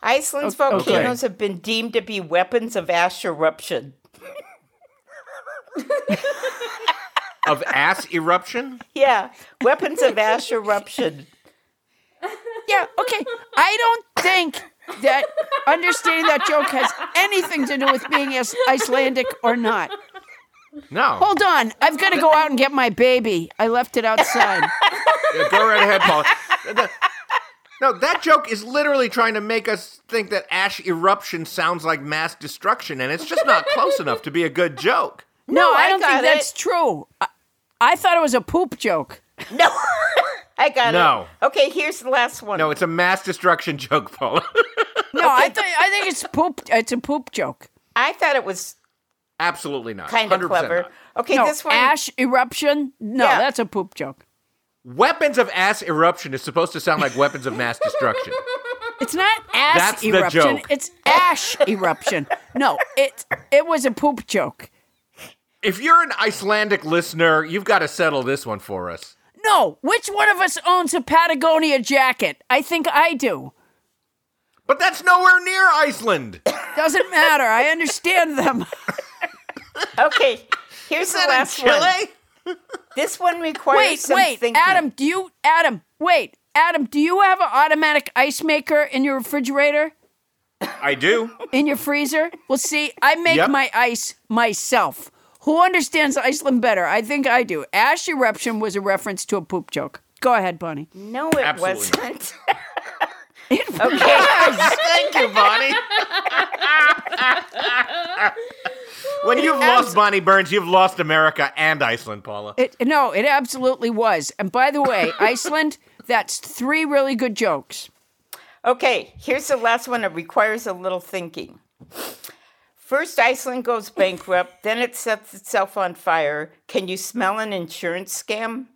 Iceland's volcanoes have been deemed to be weapons of ash eruption. Of ass eruption? Yeah, weapons of ash eruption. Yeah, okay. I don't think that understanding that joke has anything to do with being Icelandic or not. No. Hold on. I've got to go out and get my baby. I left it outside. Yeah, go right ahead, Paula. No, that joke is literally trying to make us think that ash eruption sounds like mass destruction, and it's just not close enough to be a good joke. No, I don't think that's true. I thought it was a poop joke. No. I got it. Okay, here's the last one. No, it's a mass destruction joke, Paula. No, I think it's poop. It's a poop joke. I thought it was absolutely not. Kind of clever. Not. Okay, no, this one. Ash eruption? No, that's a poop joke. Weapons of ass eruption is supposed to sound like weapons of mass destruction. It's not ass eruption. The joke. It's ash eruption. No, it was a poop joke. If you're an Icelandic listener, you've got to settle this one for us. No, which one of us owns a Patagonia jacket? I think I do. But that's nowhere near Iceland. Doesn't matter. I understand them. Okay, here's the last one. This one requires thinking. Adam, do you have an automatic ice maker in your refrigerator? I do. In your freezer? Well, see, I make my ice myself. Who understands Iceland better? I think I do. Ash eruption was a reference to a poop joke. Go ahead, Bonnie. No, it wasn't. It was. Thank you, Bonnie. When you've lost Bonnie Burns, you've lost America and Iceland, Paula. It absolutely was. And by the way, Iceland, that's three really good jokes. Okay, here's the last one. It requires a little thinking. First, Iceland goes bankrupt, then it sets itself on fire. Can you smell an insurance scam?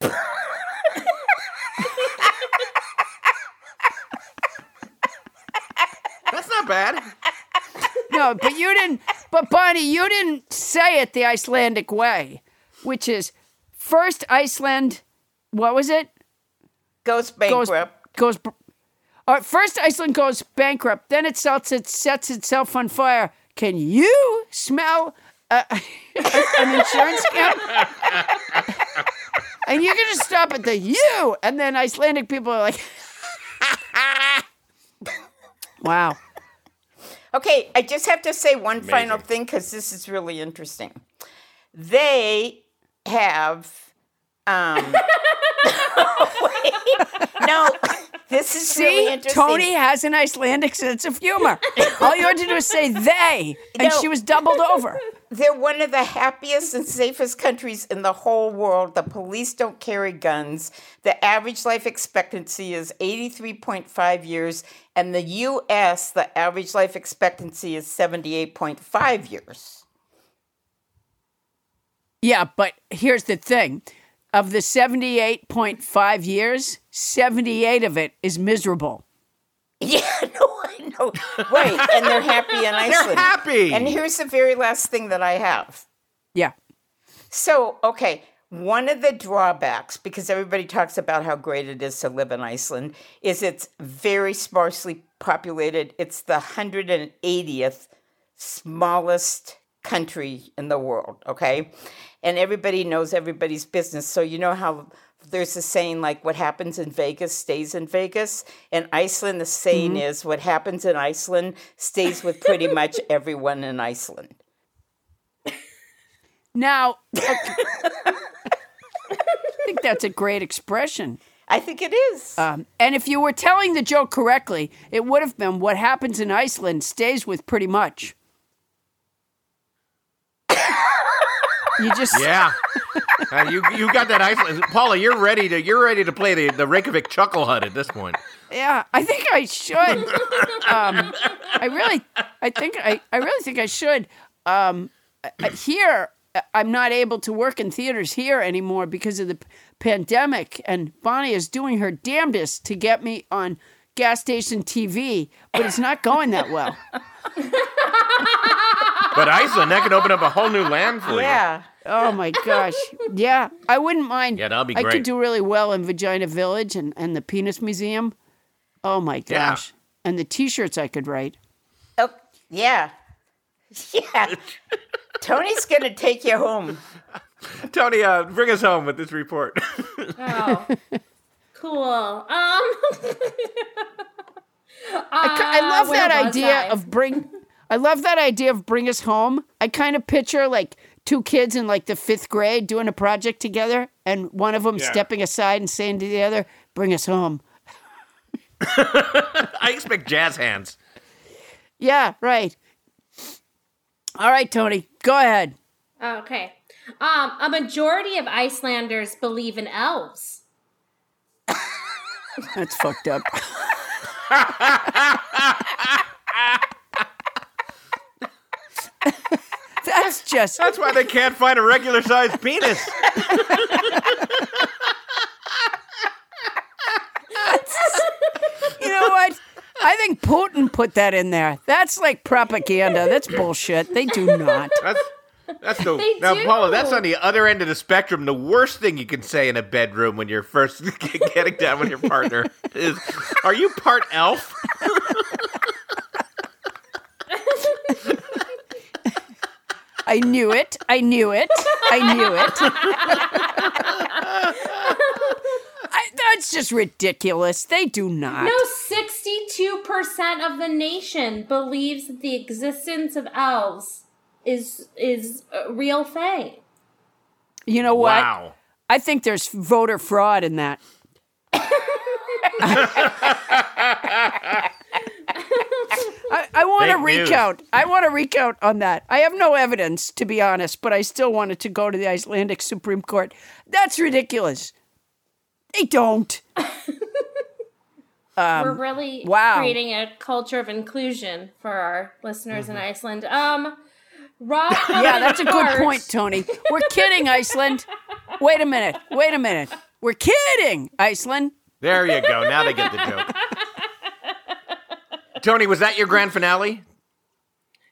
That's not bad. No, but you didn't, Bonnie, you didn't say it the Icelandic way, which is first Iceland, what was it? Goes bankrupt. First, Iceland goes bankrupt. Then it sets itself on fire. Can you smell an insurance scam? And you're going to stop at the you. And then Icelandic people are like, wow. Okay, I just have to say one final thing because this is really interesting. They have... No, this is really interesting. Tony has an Icelandic sense of humor. All you had to do was say they, and she was doubled over. They're one of the happiest and safest countries in the whole world. The police don't carry guns. The average life expectancy is 83.5 years. And the U.S., the average life expectancy is 78.5 years. Yeah, but here's the thing. Of the 78.5 years, 78 of it is miserable. Yeah, no, I know. Right, and they're happy in Iceland. They're happy. And here's the very last thing that I have. Yeah. So, okay, one of the drawbacks, because everybody talks about how great it is to live in Iceland, is it's very sparsely populated. It's the 180th smallest country in the world, okay? And everybody knows everybody's business. So you know how there's a saying like what happens in Vegas stays in Vegas? In Iceland, the saying is what happens in Iceland stays with pretty much everyone in Iceland. Now, I think that's a great expression. I think it is. And if you were telling the joke correctly, it would have been what happens in Iceland stays with pretty much. You just yeah. You got that Iceland, Paula. You're ready to play the Reykjavik Chuckle Hut at this point. Yeah, I think I should. I really think I should. Here, I'm not able to work in theaters here anymore because of the pandemic, and Bonnie is doing her damnedest to get me on gas station TV, but it's not going that well. But Iceland, that could open up a whole new land for you. Yeah. Oh, my gosh. Yeah, I wouldn't mind. Yeah, that'll be great. I could do really well in Vagina Village and the Penis Museum. Oh, my gosh. Yeah. And the T-shirts I could write. Oh, yeah. Yeah. Tony's going to take you home. Tony, bring us home with this report. Oh, cool. I love that idea of bring us home. I kind of picture like two kids in like the fifth grade doing a project together and one of them stepping aside and saying to the other, bring us home. I expect jazz hands. Yeah, right. All right, Tony, go ahead. Okay. A majority of Icelanders believe in elves. That's fucked up. That's why they can't find a regular sized penis. You know what? I think Putin put that in there. That's like propaganda. That's bullshit. They do not. Paula, that's on the other end of the spectrum. The worst thing you can say in a bedroom when you're first getting down with your partner is, "Are you part elf?" I knew it. That's just ridiculous. They do not. No, 62% of the nation believes that the existence of elves is a real thing. You know what? Wow. I think there's voter fraud in that. I want to recount. I want to recount on that. I have no evidence, to be honest, but I still wanted to go to the Icelandic Supreme Court. That's ridiculous. They don't. We're really creating a culture of inclusion for our listeners in Iceland. That's a good point, Tony. We're kidding, Iceland. Wait a minute. We're kidding, Iceland. There you go. Now they get the joke. Tony, was that your grand finale?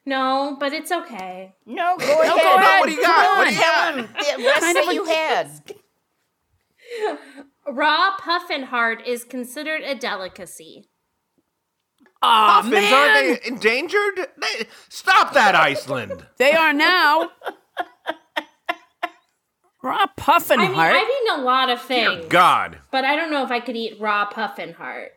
No, but it's okay. No, go ahead. No, what do you got? What do you have? What kind of you had? Raw puffin heart is considered a delicacy. Oh, puffins, man. Are they endangered? Stop that, Iceland. They are now. Raw puffin heart? I've eaten a lot of things. Dear God. But I don't know if I could eat raw puffin heart.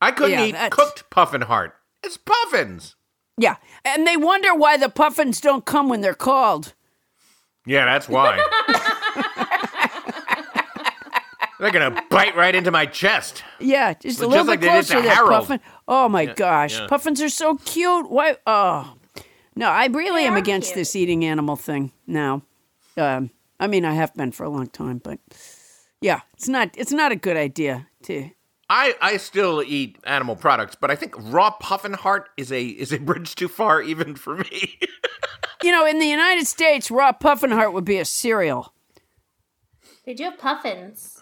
I couldn't eat cooked puffin heart. It's puffins. Yeah, and they wonder why the puffins don't come when they're called. Yeah, that's why. They're going to bite right into my chest. Yeah, just a little bit like closer to that puffin. Oh, my gosh. Yeah. Puffins are so cute. Why? Oh. No, I really am against this eating animal thing now. I mean, I have been for a long time, but yeah, it's not a good idea to... I still eat animal products, but I think raw puffin heart is a bridge too far even for me. You know, in the United States, raw puffin heart would be a cereal. They do have puffins.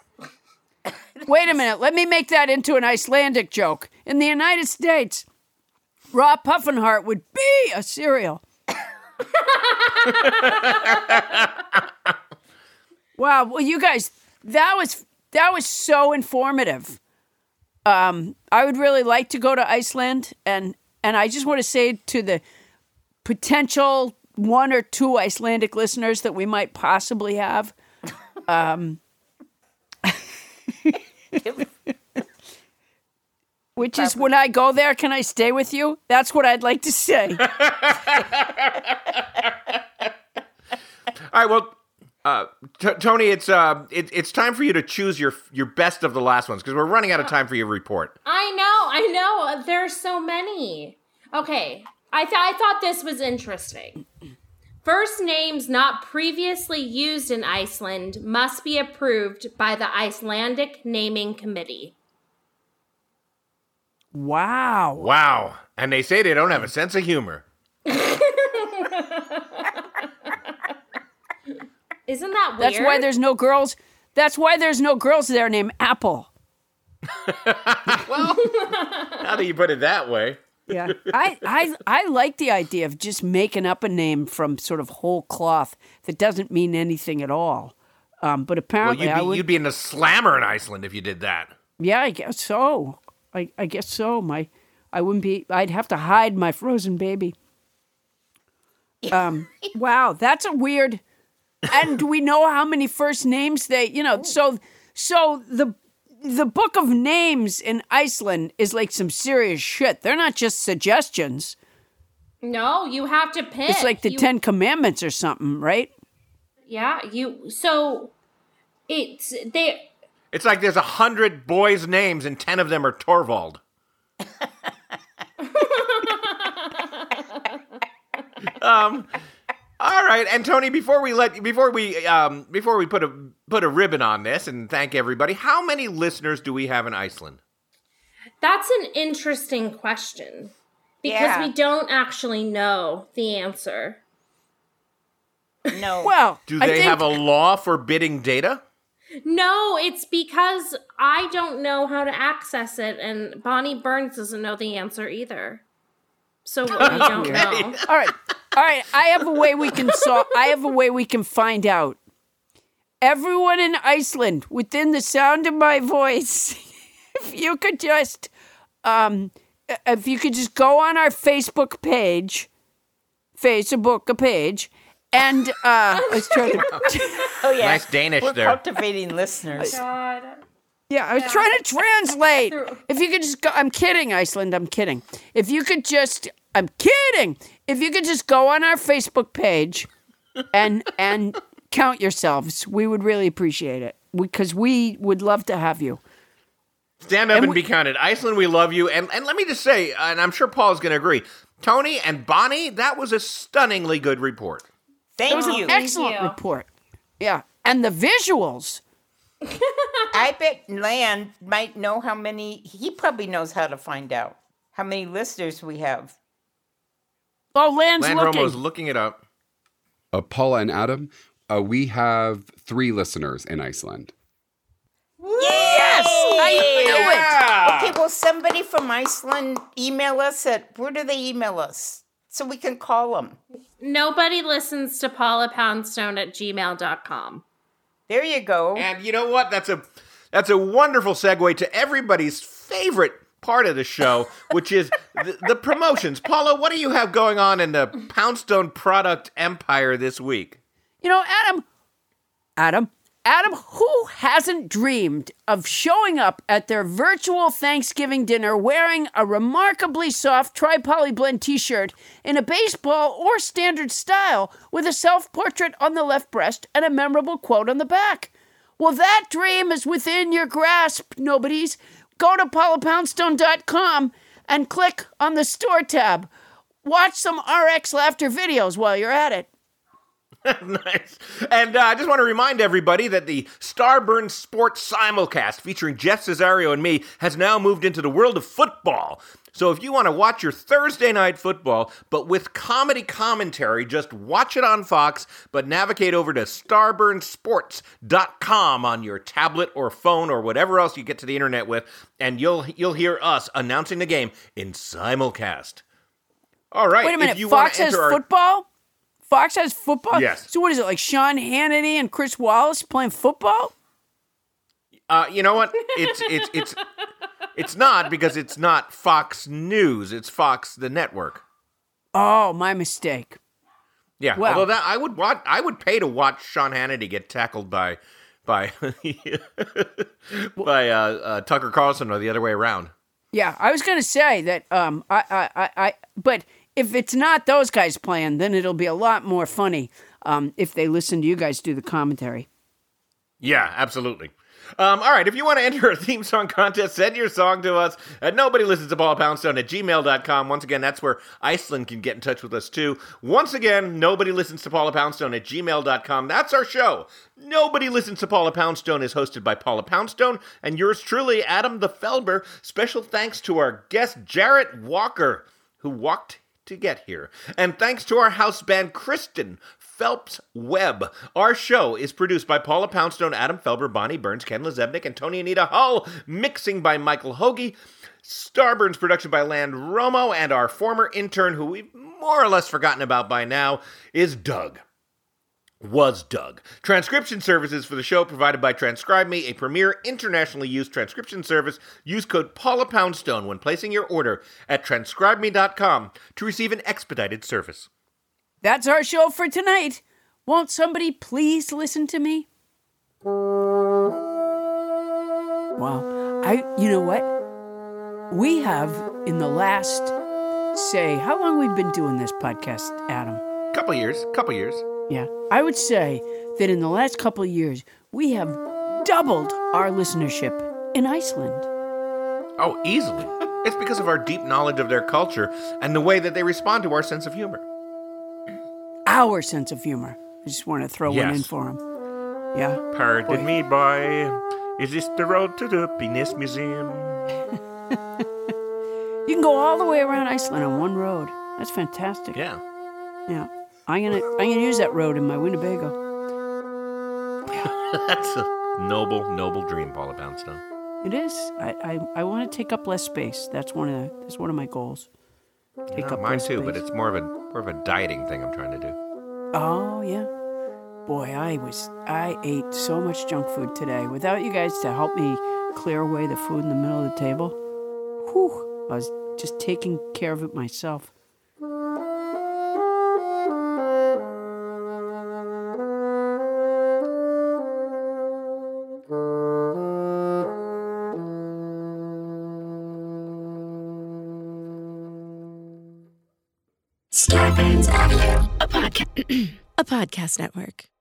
Wait a minute. Let me make that into an Icelandic joke. In the United States, raw puffin heart would be a cereal. Wow. Well, you guys, that was so informative. I would really like to go to Iceland, and I just want to say to the potential one or two Icelandic listeners that we might possibly have, which is when I go there, can I stay with you? That's what I'd like to say. All right, well, Tony, it's time for you to choose your best of the last ones, because we're running out of time for your report. I know. There's so many. Okay. I thought this was interesting. First names not previously used in Iceland must be approved by the Icelandic Naming Committee. Wow. And they say they don't have a sense of humor. Isn't that weird? That's why there's no girls there named Apple. Well, now that you put it that way. Yeah. I like the idea of just making up a name from sort of whole cloth that doesn't mean anything at all. But apparently you'd be in the slammer in Iceland if you did that. Yeah, I guess so. I guess so. I'd have to hide my frozen baby. Wow, that's a weird. And do we know how many first names so the book of names in Iceland is like some serious shit. They're not just suggestions. No, you have to pick. It's like the 10 Commandments or something, right? Yeah, it's like there's 100 boys' names and 10 of them are Torvald. All right, and Tony, before we put a ribbon on this and thank everybody, how many listeners do we have in Iceland? That's an interesting question because we don't actually know the answer. No. Well, do they have a law forbidding data? No, it's because I don't know how to access it, and Bonnie Burns doesn't know the answer either. So we don't know. All right. I have a way we can find out. Everyone in Iceland, within the sound of my voice, if you could just go on our Facebook page, and let's try to. Oh yeah, nice Danish there. We're cultivating listeners. Oh, God. Yeah, I was trying to translate. If you could just go, I'm kidding, Iceland, I'm kidding. If you could just go on our Facebook page and count yourselves, we would really appreciate it because we would love to have you. Stand up and be counted. Iceland, we love you. And let me just say, and I'm sure Paul's going to agree, Tony and Bonnie, that was a stunningly good report. Thank you. That was an excellent report. Yeah, and the visuals. I bet Land might know how many, he probably knows how to find out how many listeners we have. Oh, Land Romo's looking it up. Paula and Adam, we have 3 listeners in Iceland. Yes! I knew it! Okay, well, somebody from Iceland email us where do they email us? So we can call them. Nobody listens to paulapoundstone@gmail.com. There you go. And you know what? That's a wonderful segue to everybody's favorite part of the show, which is the promotions. Paula, what do you have going on in the Poundstone product empire this week? You know, Adam, who hasn't dreamed of showing up at their virtual Thanksgiving dinner wearing a remarkably soft tri-poly blend t-shirt in a baseball or standard style with a self-portrait on the left breast and a memorable quote on the back? Well, that dream is within your grasp, nobodies. Go to paulapoundstone.com and click on the store tab. Watch some RX Laughter videos while you're at it. Nice. And I just want to remind everybody that the Starburns Sports simulcast featuring Jeff Cesario and me has now moved into the world of football. So if you want to watch your Thursday night football, but with comedy commentary, just watch it on Fox, but navigate over to starburnssports.com on your tablet or phone or whatever else you get to the internet with, and you'll hear us announcing the game in simulcast. All right. Wait a minute. Fox has football? Fox has football? Yes. So what is it, like Sean Hannity and Chris Wallace playing football? You know what? It's not, because it's not Fox News. It's Fox the Network. Oh, my mistake. Yeah. Wow. Although I would pay to watch Sean Hannity get tackled by Tucker Carlson or the other way around. Yeah, I was going to say that. But if it's not those guys playing, then it'll be a lot more funny. if they listen to you guys do the commentary. Yeah, absolutely. All right, if you want to enter a theme song contest, send your song to us at nobodylistenstopaulapoundstone@gmail.com. Once again, that's where Iceland can get in touch with us, too. Once again, nobodylistenstopaulapoundstone@gmail.com. That's our show. Nobody Listens to Paula Poundstone is hosted by Paula Poundstone, and yours truly, Adam the Felber. Special thanks to our guest, Jarrett Walker, who walked to get here. And thanks to our house band, Kristen Phelps-Webb. Our show is produced by Paula Poundstone, Adam Felber, Bonnie Burns, Ken Lezebnik, and Tony Anita Hall. Mixing by Michael Hoagie. Starburns production by Land Romo. And our former intern, who we've more or less forgotten about by now, is Doug. Was Doug. Transcription services for the show provided by TranscribeMe, a premier internationally used transcription service. Use code Paula Poundstone when placing your order at transcribeme.com to receive an expedited service. That's our show for tonight. Won't somebody please listen to me? Wow. You know what? We have, in the last, say, how long we've been doing this podcast, Adam? Couple years. Yeah. I would say that in the last couple of years, we have doubled our listenership in Iceland. Oh, easily. It's because of our deep knowledge of their culture and the way that they respond to our sense of humor. Our sense of humor. I just want to throw one in for him. Yeah. Pardon me, boy. Is this the road to the Penis Museum? You can go all the way around Iceland on one road. That's fantastic. Yeah. Yeah. I'm gonna use that road in my Winnebago. Yeah. That's a noble dream, Paula Poundstone. It is. I want to take up less space. That's one of my goals. Take up less space. But it's more of a dieting thing I'm trying to do. Oh yeah, boy, I ate so much junk food today. Without you guys to help me clear away the food in the middle of the table, whew, I was just taking care of it myself. A podcast network.